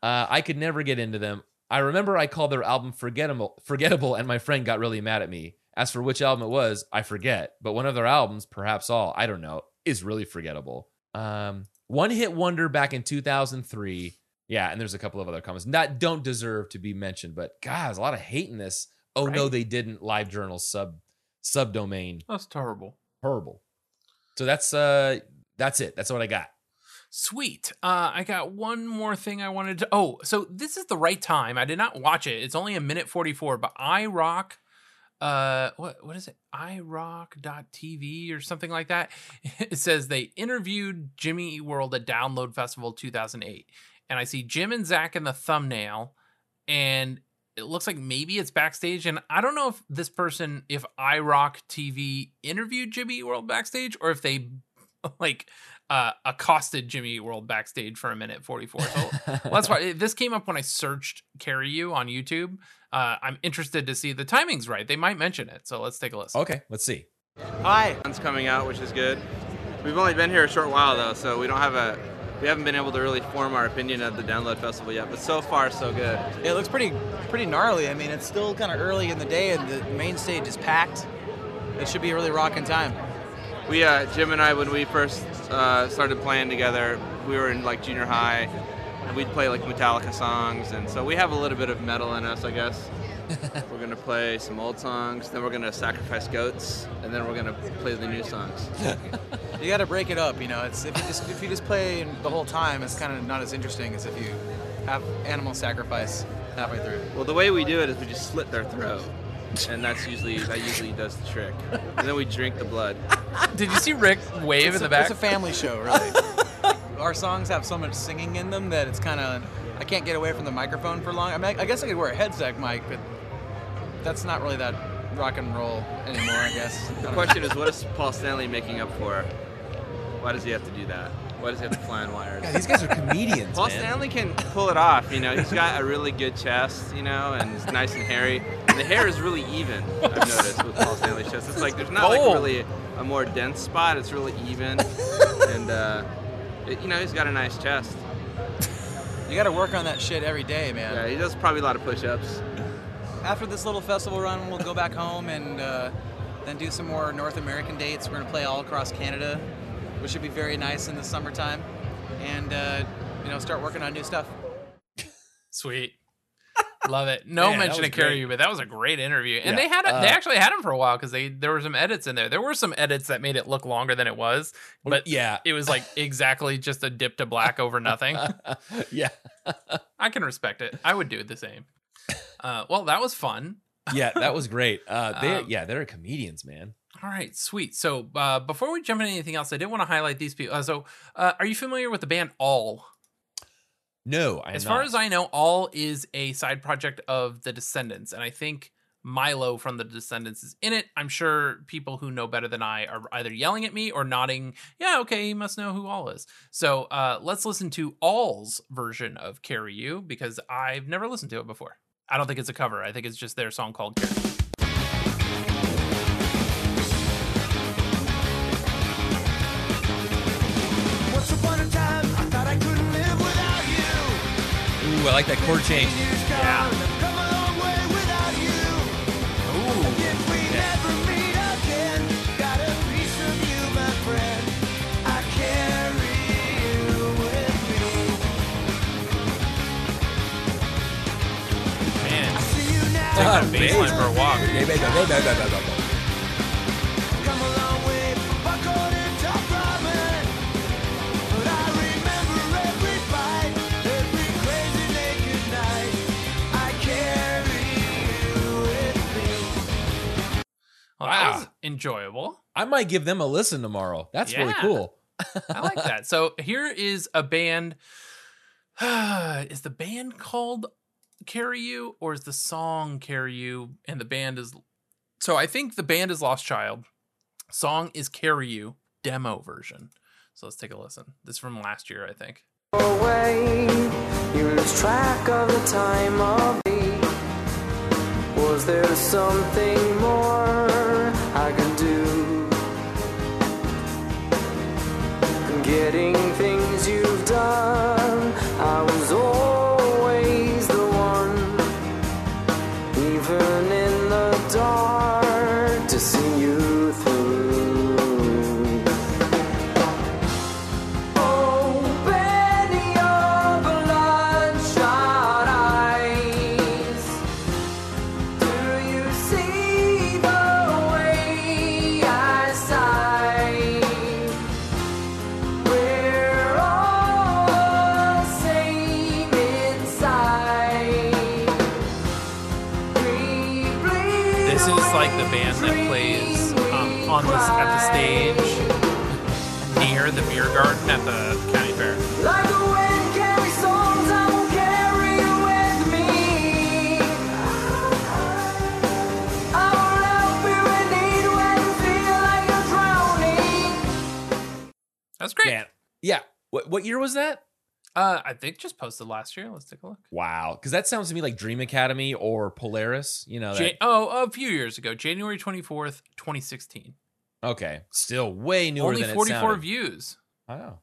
Uh, I could never get into them. I remember I called their album Forgettable, Forgettable, and my friend got really mad at me. As for which album it was, I forget. But one of their albums, perhaps all, I don't know, is really forgettable. Um, one hit wonder back in two thousand three. Yeah, and there's a couple of other comments that don't deserve to be mentioned, but God, there's a lot of hate in this. Oh, right? No, they didn't. Live Journal sub subdomain. That's terrible. Horrible. So that's uh, that's it. That's what I got. Sweet. Uh, I got one more thing I wanted to. Oh, so this is the right time. I did not watch it. It's only a minute forty-four, but iRock. Uh, what what is it? iRock dot T V or something like that. It says they interviewed Jimmy Eat World at Download Festival two thousand eight. And I see Jim and Zach in the thumbnail, and it looks like maybe it's backstage. And I don't know if this person, if iRock T V interviewed Jimmy Eat World backstage, or if they like uh, accosted Jimmy Eat World backstage for a minute forty-four. So well, that's why this came up when I searched Carry You on YouTube. Uh, I'm interested to see the timing's right. They might mention it. So let's take a listen. Okay, let's see. Hi. It's coming out, which is good. We've only been here a short while, though, so we don't have a... We haven't been able to really form our opinion of the Download Festival yet, but so far, so good. It looks pretty pretty gnarly. I mean, it's still kind of early in the day, and the main stage is packed. It should be a really rocking time. We, uh, Jim and I, when we first uh, started playing together, we were in, like, junior high, and we'd play, like, Metallica songs, and so we have a little bit of metal in us, I guess. We're going to play some old songs, then we're going to sacrifice goats, and then we're going to play the new songs. You got to break it up, you know. It's if you just if you just play the whole time, it's kind of not as interesting as if you have animal sacrifice halfway through. Well, the way we do it is we just slit their throat, and that's usually that usually does the trick. And then we drink the blood. Did you see Rick wave it's in a, the back? It's a family show, really. Our songs have so much singing in them that it's kind of I can't get away from the microphone for long. I mean, I guess I could wear a headset mic, but that's not really that rock and roll anymore, I guess. The question is, what is Paul Stanley making up for? Why does he have to do that? Why does he have to fly on wires? God, these guys are comedians, Paul man. Stanley can pull it off, you know. He's got a really good chest, you know, and it's nice and hairy. And the hair is really even, I've noticed, with Paul Stanley's chest. It's like there's not like really a more dense spot. It's really even. And, uh, it, you know, he's got a nice chest. You got to work on that shit every day, man. Yeah, he does probably a lot of push-ups. After this little festival run, we'll go back home and uh, then do some more North American dates. We're going to play all across Canada, which should be very nice in the summertime, and uh, you know, start working on new stuff. Sweet. Love it. No Man, mention of Carrie, but that was a great interview. And yeah. they had a, uh, they actually had him for a while because they there were some edits in there. There were some edits that made it look longer than it was, but yeah, it was like exactly just a dip to black over nothing. Yeah. I can respect it. I would do the same. Uh, well, that was fun. Yeah, that was great. Uh, they, um, yeah, they're comedians, man. All right, sweet. So uh, before we jump into anything else, I did want to highlight these people. Uh, so uh, are you familiar with the band All? No, I am not. As far as I know, All is a side project of The Descendants, and I think Milo from The Descendants is in it. I'm sure people who know better than I are either yelling at me or nodding, yeah, okay, you must know who All is. So uh, let's listen to All's version of Carry You, because I've never listened to it before. I don't think it's a cover. I think it's just their song called Carry You. Ooh, I like that chord change. Yeah. Ooh. Man, I see you now. Take that baseline for a walk. Yeah, baby, baby, baby, baby, baby. Well, wow. That was enjoyable. I might give them a listen tomorrow. That's yeah. really cool. I like that. So here is a band. Is the band called Carry You, or is the song Carry You? And the band is... So I think the band is Lost Child. Song is Carry You, demo version. So let's take a listen. This is from last year, I think. Away, you lose track of the time of me. Was there something more? I can do. I'm getting things you've done. I was always the one, even in the dark, to see you through. Open your bloodshot eyes. Do you see the? Like the band that plays um, on this at the stage near the beer garden at the county fair. Like the wind carries souls, I will carry you with me. I will help you in need when you feel like you're drowning. That's great. Man. Yeah. What what year was that? Uh, I think just posted last year. Let's take a look. Wow. Because that sounds to me like Dream Academy or Polaris. You know, that... Jan- oh, a few years ago. January twenty-fourth, twenty sixteen. Okay. Still way newer Only than forty-four it sounded. Views. Oh.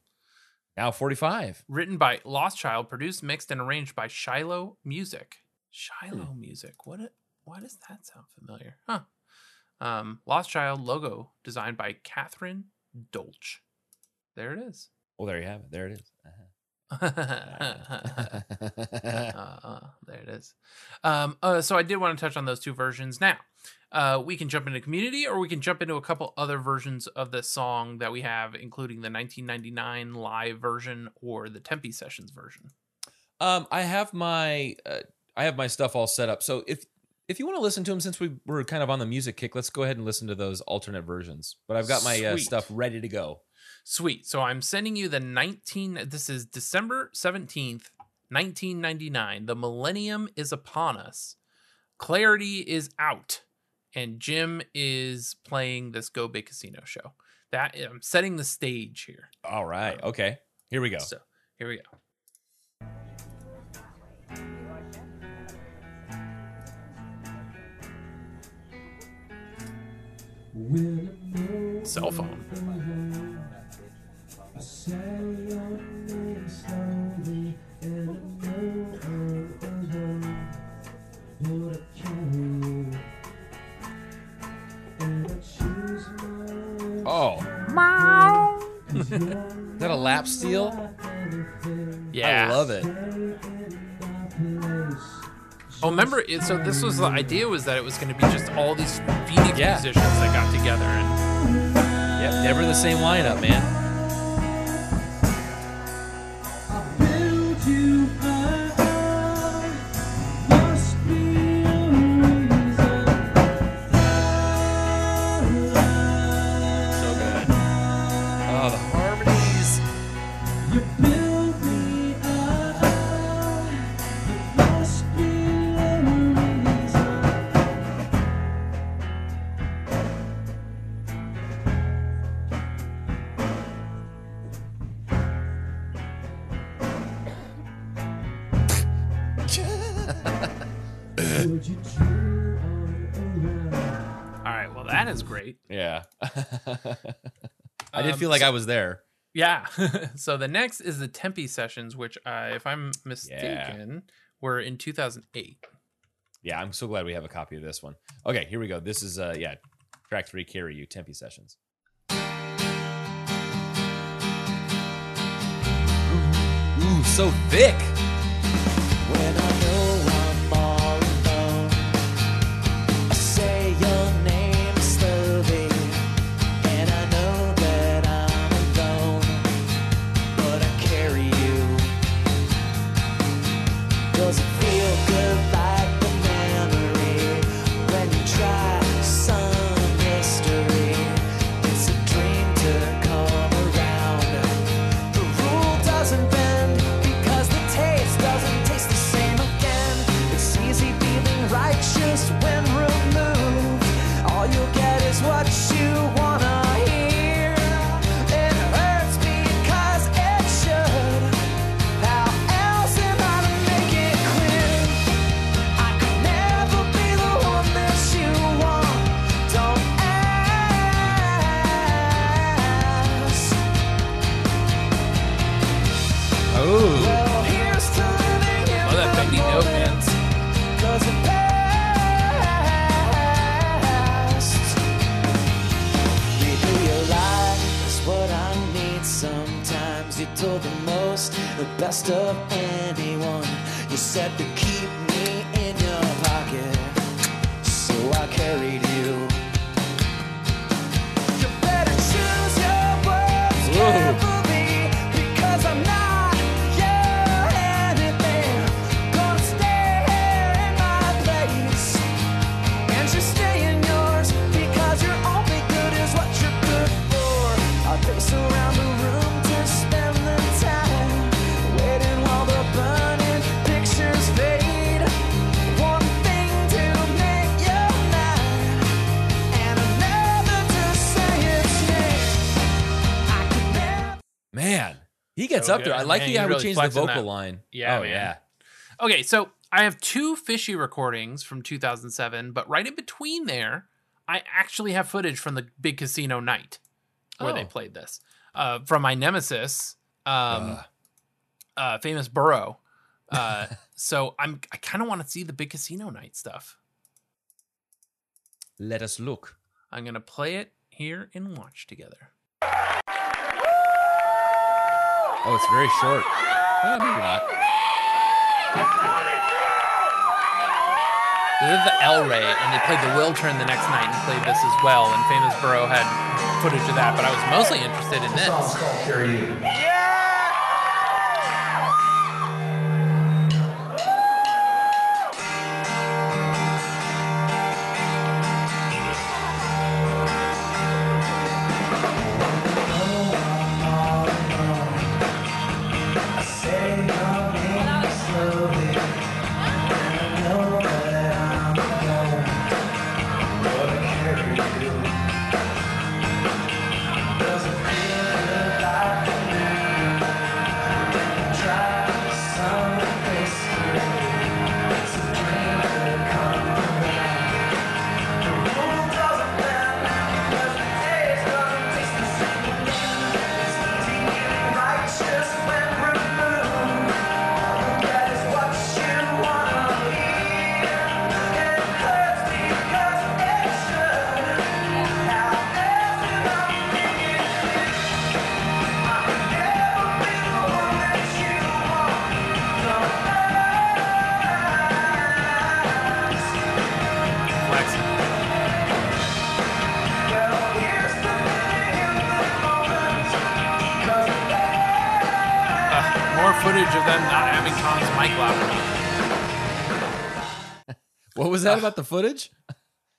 Now forty-five. Written by Lost Child, produced, mixed, and arranged by Shiloh Music. Shiloh hmm. Music. What? A, why does that sound familiar? Huh. Um, Lost Child logo designed by Catherine Dolch. There it is. Well, there you have it. There it is. Uh-huh. uh, uh, there it is. Um, uh, so I did want to touch on those two versions. Now, uh, we can jump into Community, or we can jump into a couple other versions of the song that we have, including the nineteen ninety-nine live version or the Tempe Sessions version. Um, I have my uh, I have my stuff all set up. So if if you want to listen to them, since we were kind of on the music kick, let's go ahead and listen to those alternate versions. But I've got my uh, stuff ready to go. Sweet. So I'm sending you the nineteen. This is December seventeenth, nineteen ninety-nine. The millennium is upon us. Clarity is out. And Jim is playing this Go Big Casino show. That I'm setting the stage here. All right. Um, okay. Here we go. So here we go. Cell phone. What rap steal. Yeah, I love it. Oh, remember? It, so this was the idea was that it was going to be just all these Phoenix yeah. musicians that got together. And yeah, never the same lineup, man. I did feel like um, so, I was there. Yeah. So the next is the Tempe Sessions, which, uh, if I'm mistaken, yeah. were in two thousand eight. Yeah, I'm so glad we have a copy of this one. Okay, here we go. This is, uh, yeah, track three, Carry You, Tempe Sessions. Ooh, so thick. When I know I'm all alone, I say your name. Best of anyone, you said to keep me in your pocket, so I carried you. You better choose your words carefully, because I'm not your anything. Gonna stay here in my place, and you stay in yours, because you're only good is what you're good for. I'll pace around the room to spend the time. Man, he gets so up good. There. I like man, the I would change the vocal line. Yeah, oh, yeah. Okay, so I have two Fishy recordings from two thousand seven, but right in between there, I actually have footage from the Big Casino night where oh. they played this. Uh, from my nemesis, um, uh. Uh, Famous Burrow. Uh, so I'm, I kind of want to see the Big Casino night stuff. Let us look. I'm going to play it here and watch together. Oh, it's very short. Oh, maybe not. They did the L Ray, and they played the Will Turn the next night and played this as well. And Famous Burrow had footage of that, but I was mostly interested in this. them not having Sean's mic loud. What was that about the footage?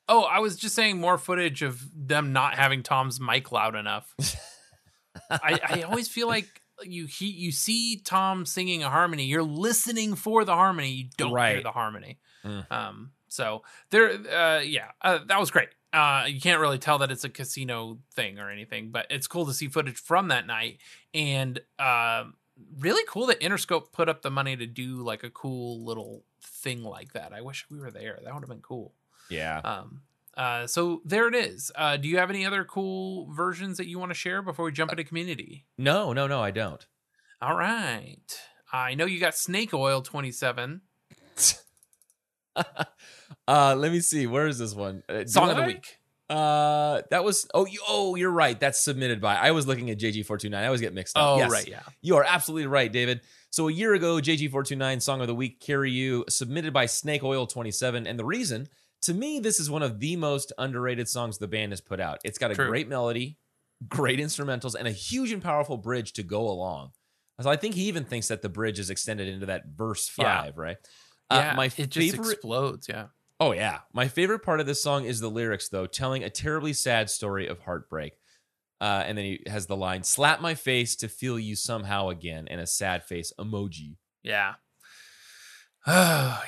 Oh, I was just saying more footage of them not having Tom's mic loud enough. I, I always feel like you he, you see Tom singing a harmony, you're listening for the harmony, you don't right. hear the harmony. Mm. Um, so there, uh, yeah, uh, that was great. Uh, you can't really tell that it's a casino thing or anything, but it's cool to see footage from that night. And uh, really cool that Interscope put up the money to do like a cool little thing like that. I wish we were there. That would have been cool. Yeah. Um, uh, so there it is. Uh, do you have any other cool versions that you want to share before we jump into community? No, no, no, I don't. All right. I know you got Snake Oil twenty-seven. uh, let me see. Where is this one? Uh, Song of the Week. Uh, that was, oh, you, oh, you're right. That's submitted by, I was looking at J G four two nine. I always get mixed up. Oh, yes. Right. Yeah. You are absolutely right, David. So a year ago, J G four two nine, Song of the Week, Carry You, submitted by Snake Oil twenty-seven. And the reason... To me, this is one of the most underrated songs the band has put out. It's got a True. great melody, great instrumentals, and a huge and powerful bridge to go along. So I think he even thinks that the bridge is extended into that verse five, yeah. right? Yeah, uh, my it favorite... just explodes, yeah. Oh, yeah. My favorite part of this song is the lyrics, though, telling a terribly sad story of heartbreak. Uh, and then he has the line, slap my face to feel you somehow again, and a sad face emoji. Yeah. Oh,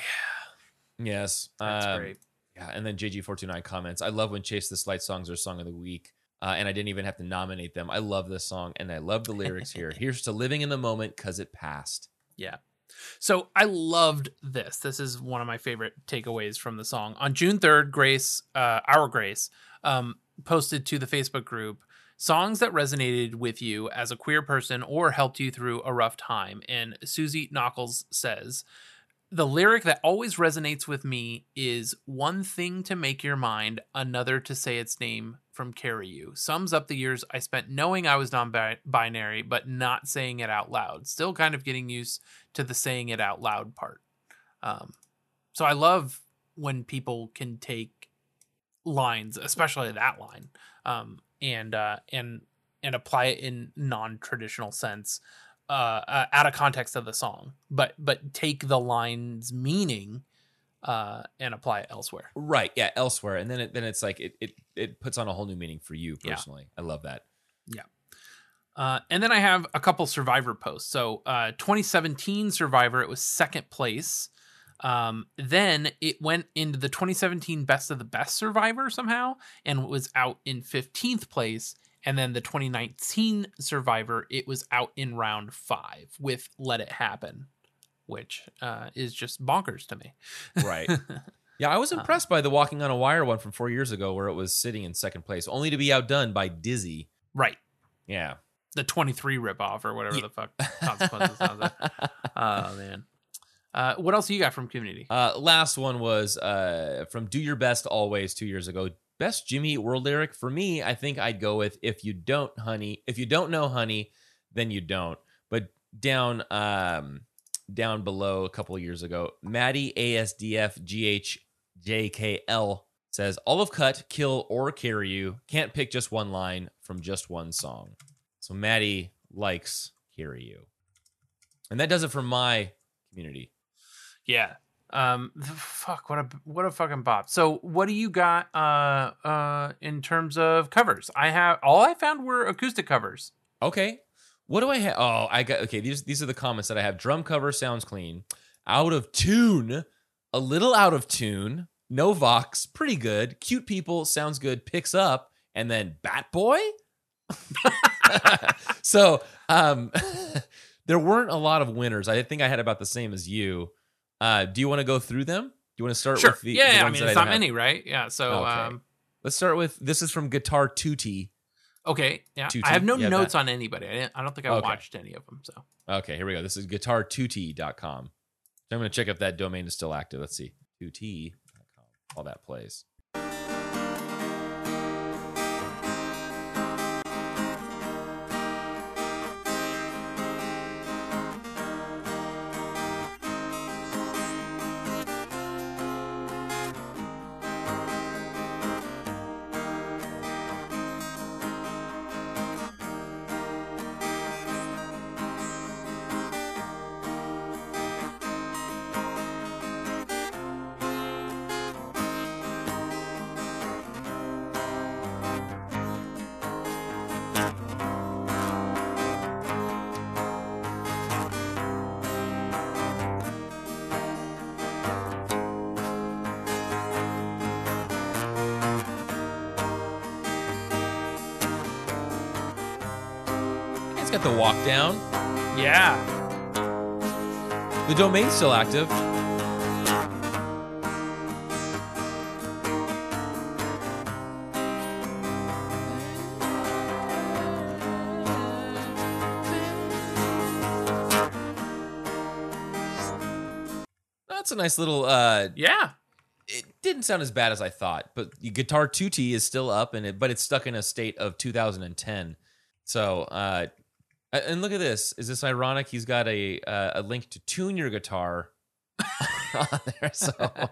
yeah. Yes. That's um, great. Yeah, and then J G four two nine comments, I love when Chase This Light songs are Song of the Week, uh, and I didn't even have to nominate them. I love this song, and I love the lyrics here. Here's to living in the moment, because it passed. Yeah. So I loved this. This is one of my favorite takeaways from the song. On June third, Grace, uh, our Grace, um, posted to the Facebook group, songs that resonated with you as a queer person or helped you through a rough time. And Susie Knuckles says... The lyric that always resonates with me is one thing to make your mind, another to say its name from Carry You. Sums up the years I spent knowing I was non-binary, but not saying it out loud. Still kind of getting used to the saying it out loud part. Um, so I love when people can take lines, especially that line, um, and uh, and and apply it in non-traditional sense. Uh, uh, out of context of the song, but but take the line's meaning uh, and apply it elsewhere. Right, yeah, elsewhere, and then it, then it's like it it it puts on a whole new meaning for you personally. Yeah. I love that. Yeah, uh, and then I have a couple Survivor posts. So uh, twenty seventeen Survivor, it was second place. Um, then it went into the twenty seventeen Best of the Best Survivor somehow, and was out in fifteenth place. And then the twenty nineteen Survivor, it was out in round five with Let It Happen, which uh, is just bonkers to me. Right. Yeah, I was impressed by the Walking on a Wire one from four years ago where it was sitting in second place, only to be outdone by Dizzy. Right. Yeah. The twenty-three ripoff or whatever yeah. the fuck Consequences sounds like. Oh, man. Uh, what else you got from community? Uh, last one was uh, from Do Your Best Always two years ago. Best Jimmy Eat World lyric for me, I think I'd go with if you don't, honey. If you don't know, honey, then you don't. But down, um, down below a couple of years ago, Maddie A S D F G H J K L says, "All of cut, kill or carry you. Can't pick just one line from just one song." So Maddie likes Carry You, and that does it for my community. Yeah. Um, fuck, what a, what a fucking pop. So what do you got, uh, uh, in terms of covers? I have, all I found were acoustic covers. Okay. What do I have? Oh, I got, okay. These, these are the comments that I have. Drum cover sounds clean, out of tune, a little out of tune, no vox, pretty good, cute people, sounds good, picks up, and then Bat Boy. So, um, there weren't a lot of winners. I think I had about the same as you. Uh, do you want to go through them? Do you want to start sure. with the, yeah, the ones yeah, I mean, that it's I not have? Many, right? Yeah, so okay. um, let's start with, this is from Guitar Tutti. Okay, yeah. Tutti? I have no yeah, notes that. on anybody. I, didn't, I don't think I okay. watched any of them, so. Okay, here we go. This is guitar tutti dot com. So I'm going to check if that domain is still active. Let's see. tutti dot com. All that plays. got the walk down. Yeah. The domain's still active. That's a nice little, uh, yeah. It didn't sound as bad as I thought, but the guitar two T is still up, and it, but it's stuck in a state of two thousand ten. So, uh, and look at this. Is this ironic? He's got a uh, a link to tune your guitar on there. So, uh,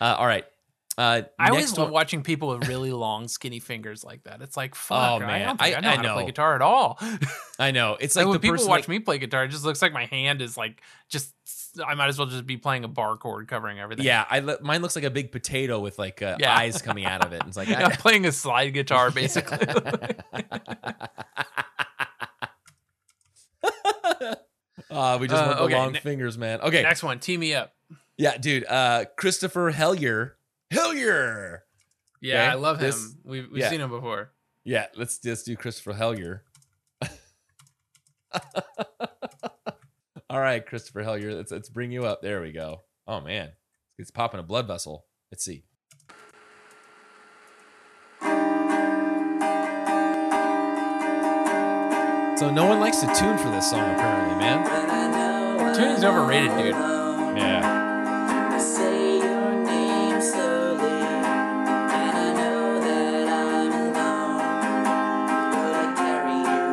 all right. Uh, I always love watching people with really long, skinny fingers like that. It's like, fuck, oh, man. I don't think I, I know I how know. to play guitar at all. I know. It's like, like when the people person, watch like, me play guitar, it just looks like my hand is like just. I might as well just be playing a bar chord covering everything. Yeah, I le- mine looks like a big potato with like uh, yeah. eyes coming out of it. And it's like I'm yeah, playing a slide guitar basically. uh, we just uh, went the okay. long ne- fingers, man. Okay, next one, team me up. Yeah, dude, uh, Christopher Hellier. Hellier. Yeah, okay. I love him. This, we've we've yeah. seen him before. Yeah, let's just do Christopher Hellier. All right, Christopher Hellier, let's, let's bring you up. There we go. Oh, man. It's popping a blood vessel. Let's see. So no one likes to tune for this song, apparently, man. Tuning's overrated, dude. Yeah. Say your name slowly, and I know that I'm alone, but I carry you.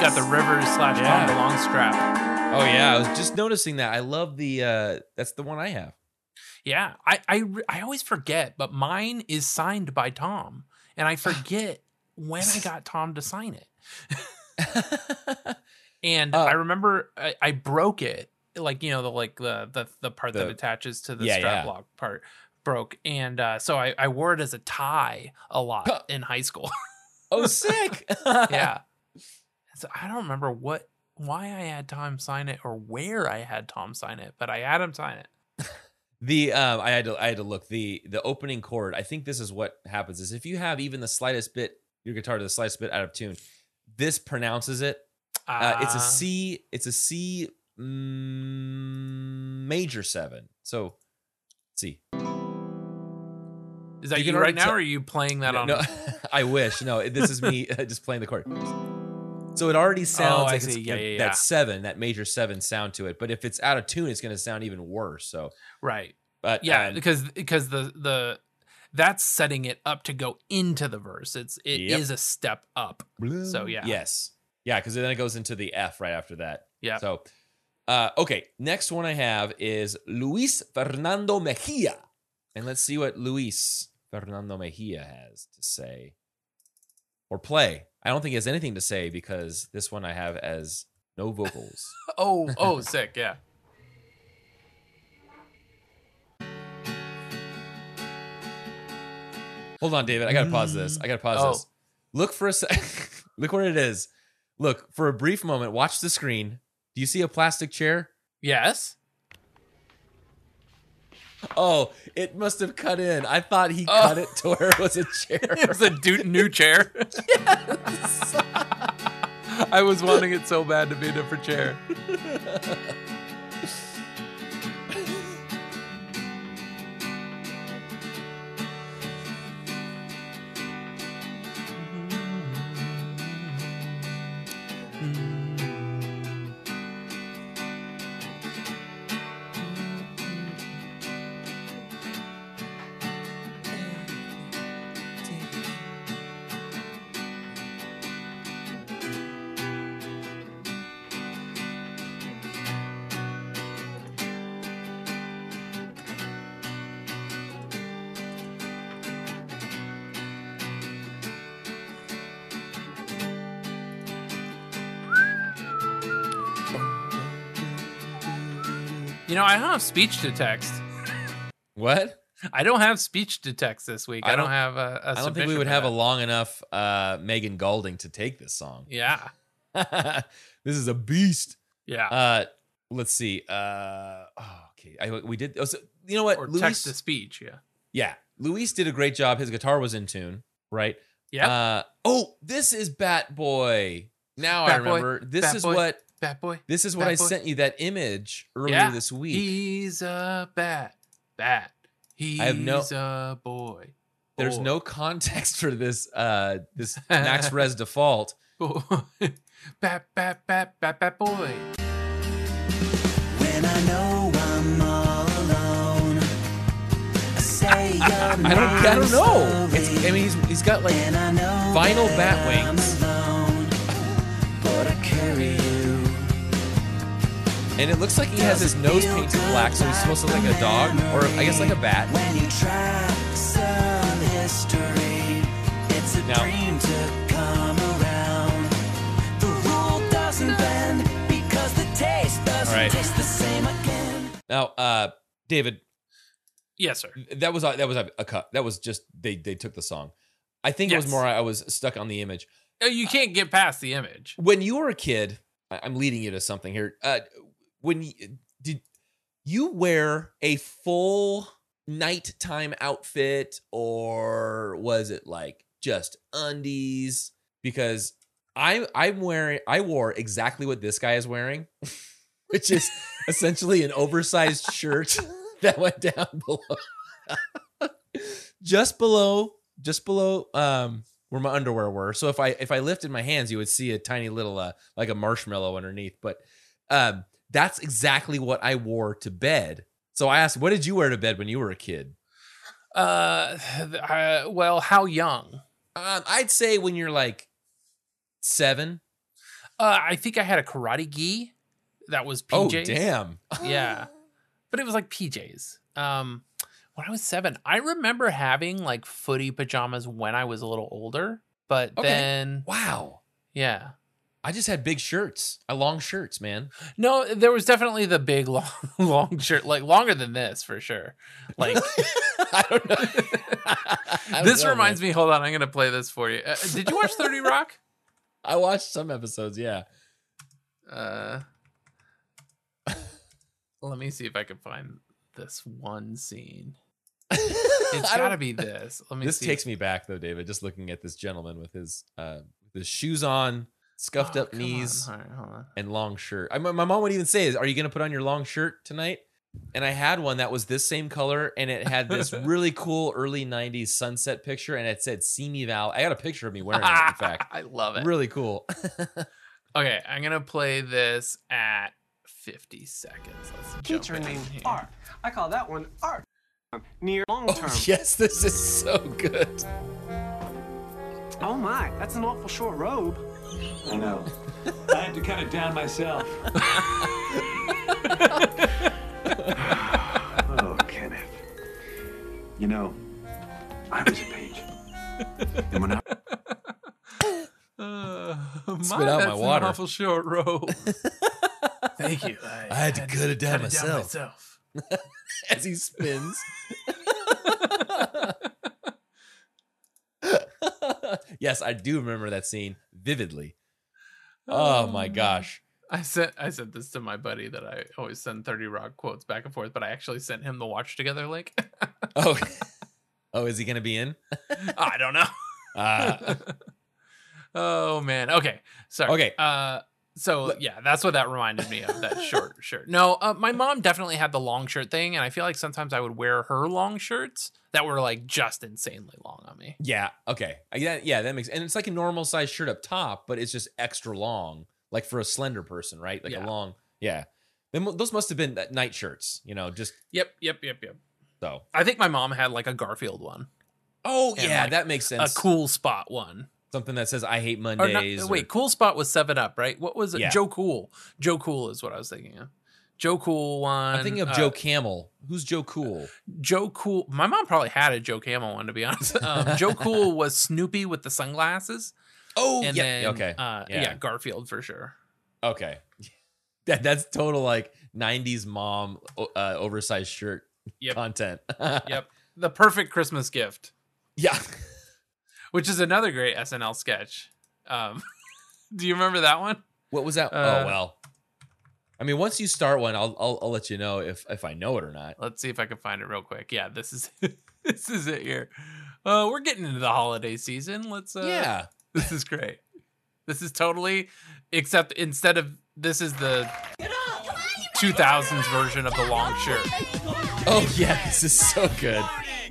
Got the river slash yeah. the long strap. Oh yeah, I was just noticing that. I love the. Uh, that's the one I have. Yeah, I, I I always forget, but mine is signed by Tom, and I forget when I got Tom to sign it. And uh, I remember I, I broke it, like you know the like the the, the part the, that attaches to the yeah, strap yeah. lock part broke, and uh, so I, I wore it as a tie a lot in high school. Oh, sick! Yeah. So I don't remember what, why I had Tom sign it or where I had Tom sign it, but I had him sign it. The um, I had to I had to look the the opening chord. I think this is what happens is if you have even the slightest bit your guitar to the slightest bit out of tune, this pronounces it. Uh, uh, it's a C. It's a C mm, major seven. So C. Is that you, you right now, t- or are you playing that no, on? No, I wish. No, this is me just playing the chord. So it already sounds oh, like it's, yeah, yeah, that yeah. seven, that major seven sound to it. But if it's out of tune, it's going to sound even worse. So right, but yeah, and, because because the the that's setting it up to go into the verse. It's it yep. is a step up. So yeah, yes, yeah, because then it goes into the F right after that. Yeah. So uh, okay, next one I have is Luis Fernando Mejia, and let's see what Luis Fernando Mejia has to say or play. I don't think he has anything to say because this one I have as no vocals. oh, oh, sick, yeah. Hold on, David. I gotta pause this. I gotta pause oh. this. Look for a sec. Look what it is. Look for a brief moment. Watch the screen. Do you see a plastic chair? Yes. Oh, it must have cut in. I thought he oh. cut it to where it was a chair. It was a dude, new chair. Yes. I was wanting it so bad to be a different chair. You know, I don't have speech to text. What? I don't have speech to text this week. I, I don't, don't have a, a I don't think we would have that. a long enough uh, Megan Goulding to take this song. Yeah. This is a beast. Yeah. Uh, let's see. Uh, oh, okay. I, we did. Oh, so, you know what? Or Luis, text to speech. Yeah. Yeah. Luis did a great job. His guitar was in tune. Right. Yeah. Uh, oh, this is Bat Boy. Now Bat I remember. Boy. This Bat is Boy. what. Bat Boy. This is what bat I boy. sent you that image earlier yeah. this week. He's a bat. Bat. He's I have no, a boy. boy. There's no context for this uh, this Max Res default. Bat, bat, bat, bat, bat boy. When I know I'm all alone, I say you're I, I, I, don't, I don't know. It's, I mean, he's, he's got like vinyl bat wings. Alone, but I carry you. And it looks like he has his nose painted black, so he's supposed to look like a dog, or I guess like a bat. When you track some history, it's a now, dream to come around. The rule doesn't bend because the taste doesn't right. taste the same again. Now, uh, David. Yes, sir. That was that was a, a cut. That was just they they took the song. I think yes. it was more I was stuck on the image. You can't get past the image. When you were a kid, I'm leading you to something here. Uh, When you, did you wear a full nighttime outfit, or was it like just undies? Because I I'm wearing I wore exactly what this guy is wearing, which is essentially an oversized shirt that went down below, just below, just below um, where my underwear were. So if I if I lifted my hands, you would see a tiny little uh, like a marshmallow underneath, but. Um, That's exactly what I wore to bed. So I asked, what did you wear to bed when you were a kid? Uh, uh well, how young? Um, I'd say when you're like seven. Uh, I think I had a karate gi that was P Js. Oh, damn. Yeah. But it was like P Js. Um, when I was seven, I remember having like footy pajamas when I was a little older, but okay. then. Wow. Yeah. I just had big shirts, I long shirts, man. No, there was definitely the big long, long shirt, like longer than this for sure. Like, I don't know. I this know, reminds man. me. Hold on, I'm gonna play this for you. Uh, did you watch thirty Rock? I watched some episodes. Yeah. Uh, let me see if I can find this one scene. It's gotta be this. Let me. This see. takes me back though, David. Just looking at this gentleman with his uh, his shoes on. Scuffed oh, up knees right, and long shirt. I, my, my mom would even say, are you going to put on your long shirt tonight? And I had one that was this same color, and it had this really cool early nineties sunset picture, and it said, see me, Val. I got a picture of me wearing it, in fact. I love it. Really cool. Okay, I'm going to play this at fifty seconds. Let's Teacher named Art. I call that one Art. Near long term. Oh, yes, this is so good. Oh, my. That's an awful short robe. I know. I had to cut it down myself. Oh, Kenneth. You know, I was a page. And when I... Uh, my, Spit out my water. An awful short robe. Thank you. I, I had to cut it down, cut myself. It down myself. As he spins. Yes, I do remember that scene vividly. Oh um, my gosh. I sent I sent this to my buddy that I always send thirty Rock quotes back and forth, but I actually sent him the Watch Together link. oh. oh, is he going to be in? I don't know. Uh. Oh, man. Okay. Sorry. Okay. Uh, so, yeah, that's what that reminded me of, that short shirt. No, uh, my mom definitely had the long shirt thing, and I feel like sometimes I would wear her long shirts that were like just insanely long on me. Yeah. Okay. Yeah. Yeah. That makes, and it's like a normal size shirt up top, but it's just extra long, like for a slender person, right? Like yeah. a long. Yeah. Those must have been night shirts, you know, just. Yep. Yep. Yep. Yep. So I think my mom had like a Garfield one. Oh yeah. Like that makes sense. A Cool Spot one. Something that says I hate Mondays. Or not, wait, or... Cool Spot was seven Up, right? What was it? Yeah. Joe Cool. Joe Cool is what I was thinking of. Joe Cool one. I'm thinking of uh, Joe Camel. Who's Joe Cool? Joe Cool. My mom probably had a Joe Camel one, to be honest. Um, Joe Cool was Snoopy with the sunglasses. Oh, and yeah. Then, okay. Uh, yeah. yeah, Garfield for sure. Okay. That That's total like nineties mom uh, oversized shirt yep. content. Yep. The perfect Christmas gift. Yeah. Which is another great S N L sketch. Um, do you remember that one? What was that? Uh, oh, well. I mean, once you start one, I'll, I'll I'll let you know if if I know it or not. Let's see if I can find it real quick. Yeah, this is this is it here. Uh, we're getting into the holiday season. Let's. Uh, yeah, this is great. This is totally, except instead of this is the two thousands version of the long shirt. Oh yeah, this is so good. I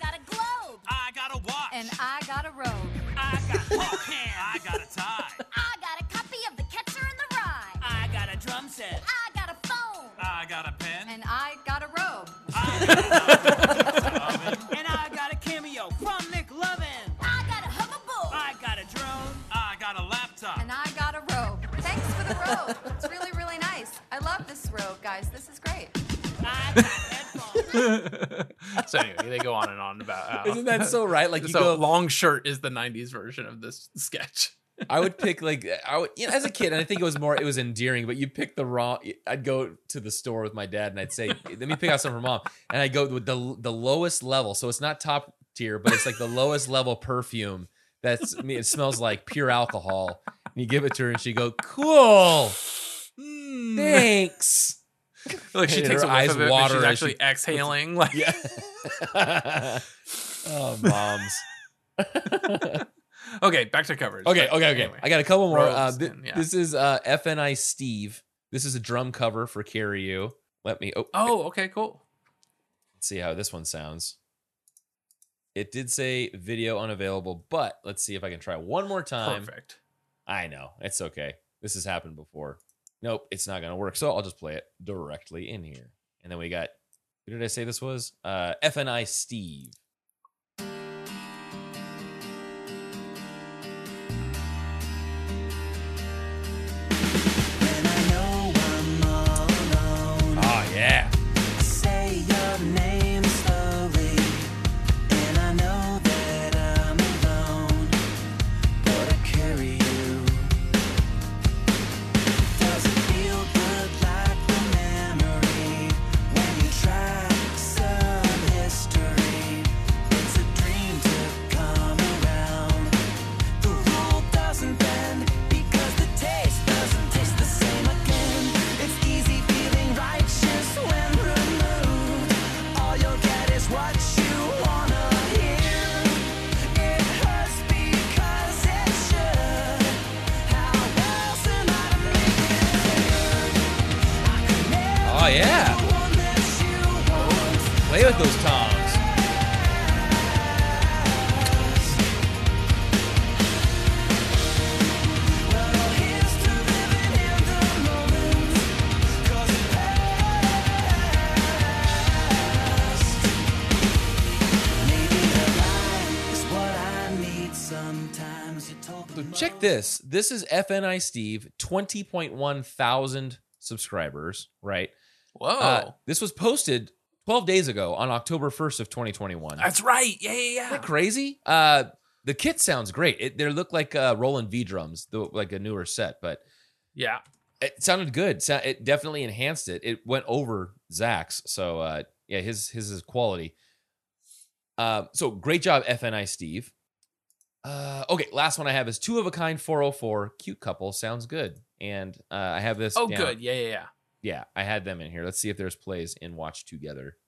got a globe. I got a watch. And I got a robe. I got a hand. I got a tie. I got a copy of The Catcher in the Rye. I got a drum set. I got a phone. I got a pen. And I got a robe. I got a oven. And I got a cameo from McLovin. I got a hoverboard. I got a drone. I got a laptop. And I got a robe. Thanks for the robe. It's really, really nice. I love this robe, guys. This is great. I got headphones. So anyway, they go on and on about. Uh, Isn't that so right? Like, you so go, long shirt is the nineties version of this sketch. I would pick like I would, you know, as a kid, and I think it was more it was endearing. But you pick the wrong. I'd go to the store with my dad, and I'd say, "Let me pick out something for mom." And I go with the the lowest level, so it's not top tier, but it's like the lowest level perfume. That's I mean, it smells like pure alcohol. And you give it to her, and she go, "Cool, mm. thanks." Like she and takes her a whiff eyes of it, water, she's actually she, exhaling. Like, yeah. Oh, moms. Okay, back to coverage. Okay, okay, okay. Anyway. I got a couple more. Uh, th- and, yeah. This is uh, F N I Steve. This is a drum cover for Carry You. Let me. Oh, oh, okay, cool. Let's see how this one sounds. It did say video unavailable, but let's see if I can try one more time. Perfect. I know it's okay. This has happened before. Nope, it's not going to work. So I'll just play it directly in here. And then we got, who did I say this was? Uh, F N I Steve. Oh, yeah. Say your name slowly. And I know that I'm alone. But I carry you. Oh, yeah. Play with those toms. So check this. This is F N I Steve, twenty point one thousand subscribers, right? Whoa! Uh, this was posted twelve days ago on October first of twenty twenty-one. That's right. Yeah, yeah, yeah. Isn't that crazy? Uh, the kit sounds great. It, they look like uh, Roland V drums, the, like a newer set, but yeah, it sounded good. So it definitely enhanced it. It went over Zach's, so uh, yeah, his his is quality. Uh, so great job, F N I Steve. Uh, okay, last one I have is Two of a Kind four oh four. Cute couple sounds good, and uh, I have this. Oh, down. Good. Yeah, yeah, yeah. Yeah, I had them in here. Let's see if there's plays in Watch Together.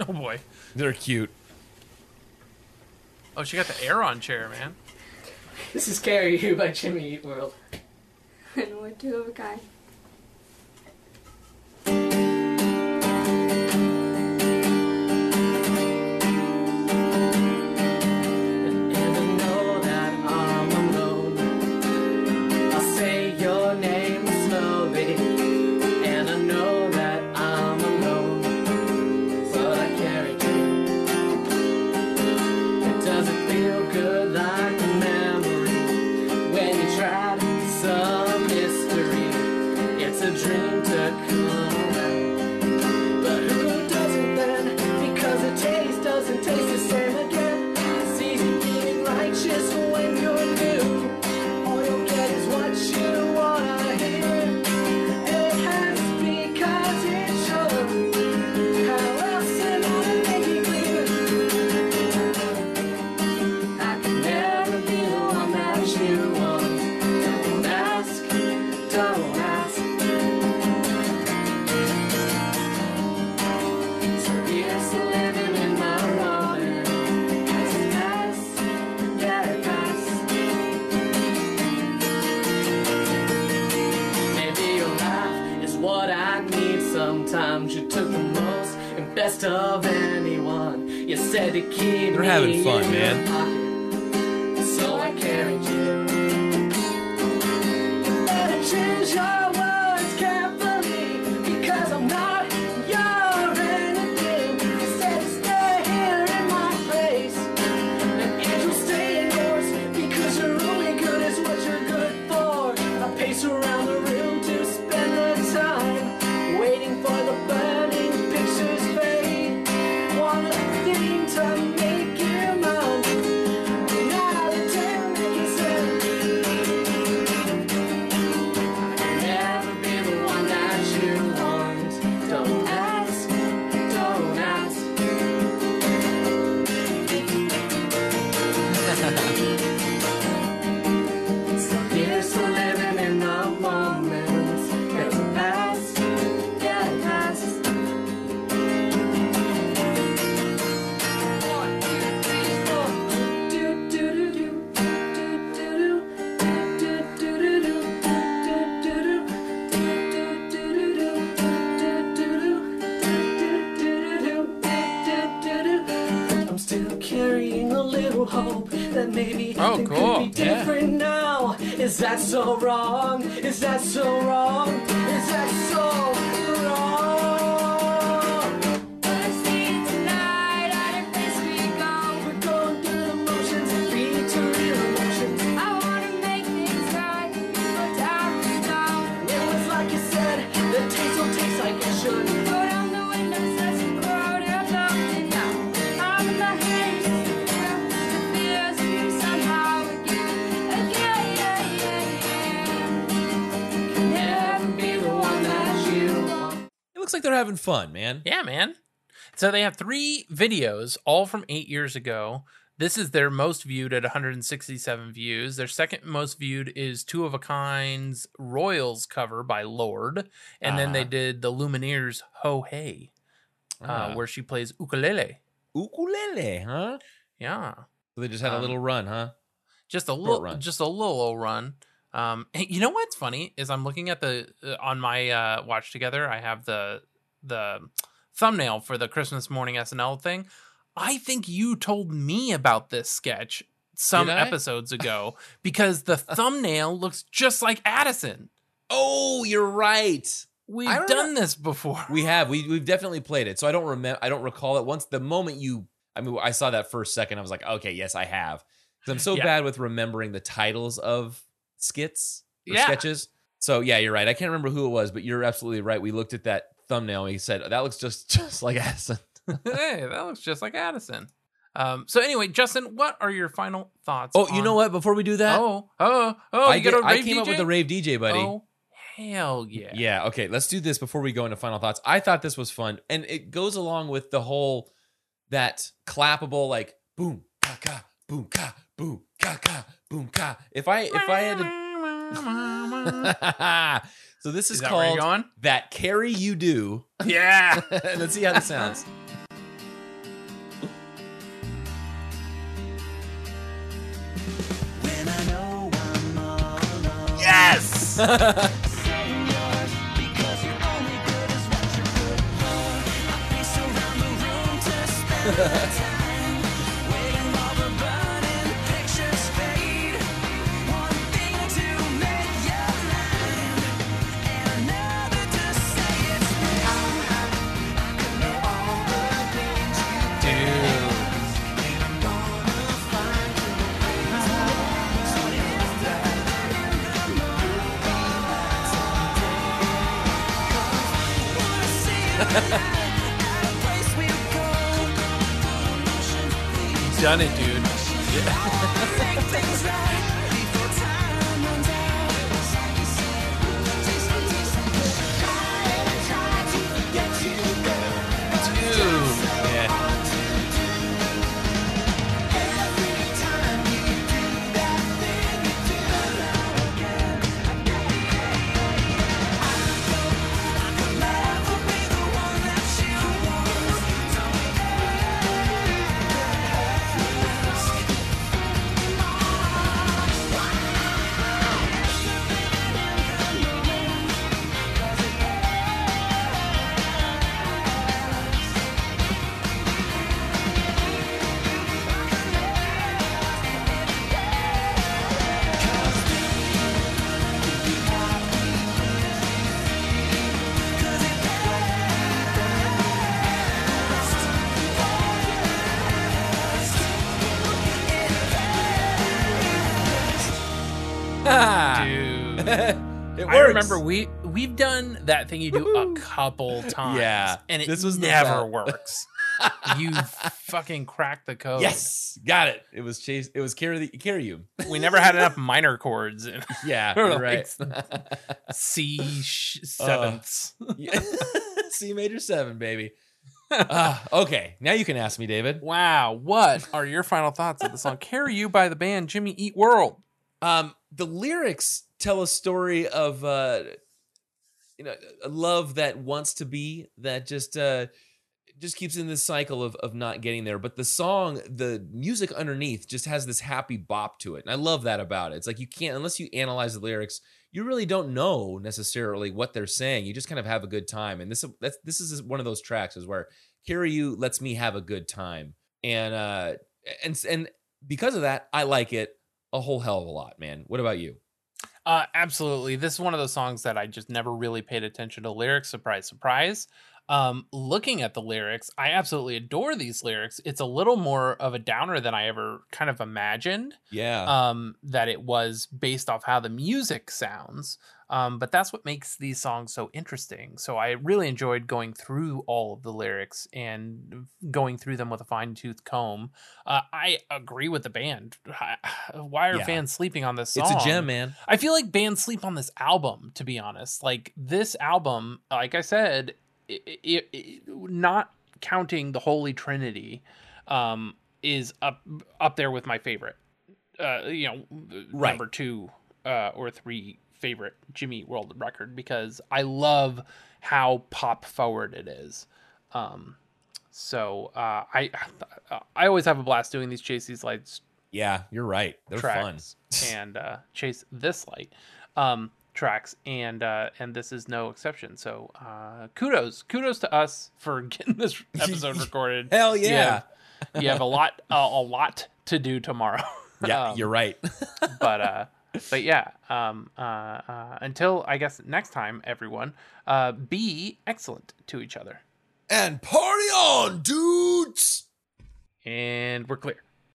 Oh, boy. They're cute. Oh, she got the air on chair, man. This is Carry You by Jimmy Eat World. And we're two of a kind. Taste doesn't taste the same. what I need. Sometimes you took the most and best of anyone. You said to keep They're having fun, in man. Pocket, so I carried you. Better choose your words carefully, because I'm not your anything. You said to stay here in my place, and if you stay in yours, because you're only good as what you're good for. I pace around the room to spend the time waiting for the burning pictures fade. One thing to make you mine, another thing to make you sad. Never be the one that you want. Don't ask, don't ask. So here's to living in the moments that pass, that pass. One, two, three, four. Do do do do do do do do do do do do do I'm still carrying a little hope that maybe Oh, it cool. could be Yeah. different now. Is that so wrong? Is that so wrong? Is that so wrong? Wanna see you tonight at a place we go. We're going through the motions and lead to real emotions. I wanna make things right, but down we go. It was like you said, the taste don't taste like it should. Throw down the windows as you grow to love me now. I'm in the haze, the fears you somehow again, again, yeah, yeah, yeah. Never be the one that you want. It looks like they're having fun, man. Yeah, man. So they have three videos, all from eight years ago. This is their most viewed at one hundred sixty-seven views. Their second most viewed is Two of a Kind's Royals cover by Lorde. And then they did the Lumineers' Ho Hey, uh, Ah. where she plays ukulele. Ukulele, huh? Yeah. So they just had a little run, huh? Just a little, run. just a little old run. Um, hey, you know what's funny is I'm looking at the uh, on my uh, watch together. I have the the thumbnail for the Christmas morning S N L thing. I think you told me about this sketch some Did I? episodes ago because the thumbnail looks just like Addison. Oh, you're right. We've I remem- done this before. We have we we've definitely played it. So I don't remember. I don't recall it. Once the moment you, I mean, I saw that first second, I was like, okay, yes, I have. Because I'm so Yeah. bad with remembering the titles of skits or Yeah. sketches. So yeah, you're right. I can't remember who it was, but you're absolutely right. We looked at that thumbnail and we said that looks just just like Addison. Hey, that looks just like Addison. Um, so anyway, Justin, what are your final thoughts? Oh, you on- know what? Before we do that, Oh, oh, oh! I, you got did- a I rave came D J? up with the rave D J, buddy. Oh, hell yeah! Yeah, okay, let's do this before we go into final thoughts. I thought this was fun, and it goes along with the whole that clappable like boom ka ka boom ka boom ka ka boom ka. If I if I had to, so this is, Is that where you're called going? That Carry You Do. Yeah. Let's see how this sounds. When I know I'm all alone. Yes. Saying yours, because you're only good as what you're good for. I pace around the room to spend the time, waiting while the burning pictures fade. One thing to make you mine, and another to say it's mine. I can know all the things you do, and I'm gonna find you a way to love. So it's nothing in the moment someday. Wanna see you tonight at a place we go. Full of motion, please. Done it, dude. Dude. I works. remember we we've done that thing you do Woo-hoo. a couple times. Yeah, and it this was never works. You fucking cracked the code. Yes, got it. It was Chase. It was carry carry you. We never had enough minor chords. And yeah, like right. C sh- sevenths. Uh, yeah. C major seven, baby. Uh, okay, now you can ask me, David. Wow, what are your final thoughts of the song "Carry You" by the band Jimmy Eat World? Um, the lyrics tell a story of uh, you know, a love that wants to be, that just uh, just keeps in this cycle of of not getting there. But the song, the music underneath, just has this happy bop to it, and I love that about it. It's like you can't, unless you analyze the lyrics, you really don't know necessarily what they're saying. You just kind of have a good time. And this that's, this is one of those tracks is where Carry You lets me have a good time. And uh, and and because of that, I like it a whole hell of a lot, man. What about you? Uh, absolutely. This is one of those songs that I just never really paid attention to lyrics. Surprise, surprise. Um, looking at the lyrics, I absolutely adore these lyrics. It's a little more of a downer than I ever kind of imagined. Yeah. Um, that it was based off how the music sounds. Um, but that's what makes these songs so interesting. So I really enjoyed going through all of the lyrics and going through them with a fine tooth comb. Uh, I agree with the band. Why are yeah. fans sleeping on this song? It's a gem, man. I feel like bands sleep on this album, to be honest. Like this album, like I said, It, it, it, not counting the Holy Trinity um, is up up there with my favorite, uh, you know, right. number two uh, or three favorite Jimmy World record, because I love how pop forward it is. Um, so uh, I I always have a blast doing these Chase These Lights. Yeah, you're right. They're fun. and uh, Chase This Light. Um, tracks and uh and this is no exception, so uh kudos kudos to us for getting this episode recorded. Hell yeah, you have, you have a lot uh, a lot to do tomorrow. Yeah um, you're right. but uh but yeah um uh, uh until I guess next time, everyone, uh be excellent to each other and party on, dudes. And we're clear.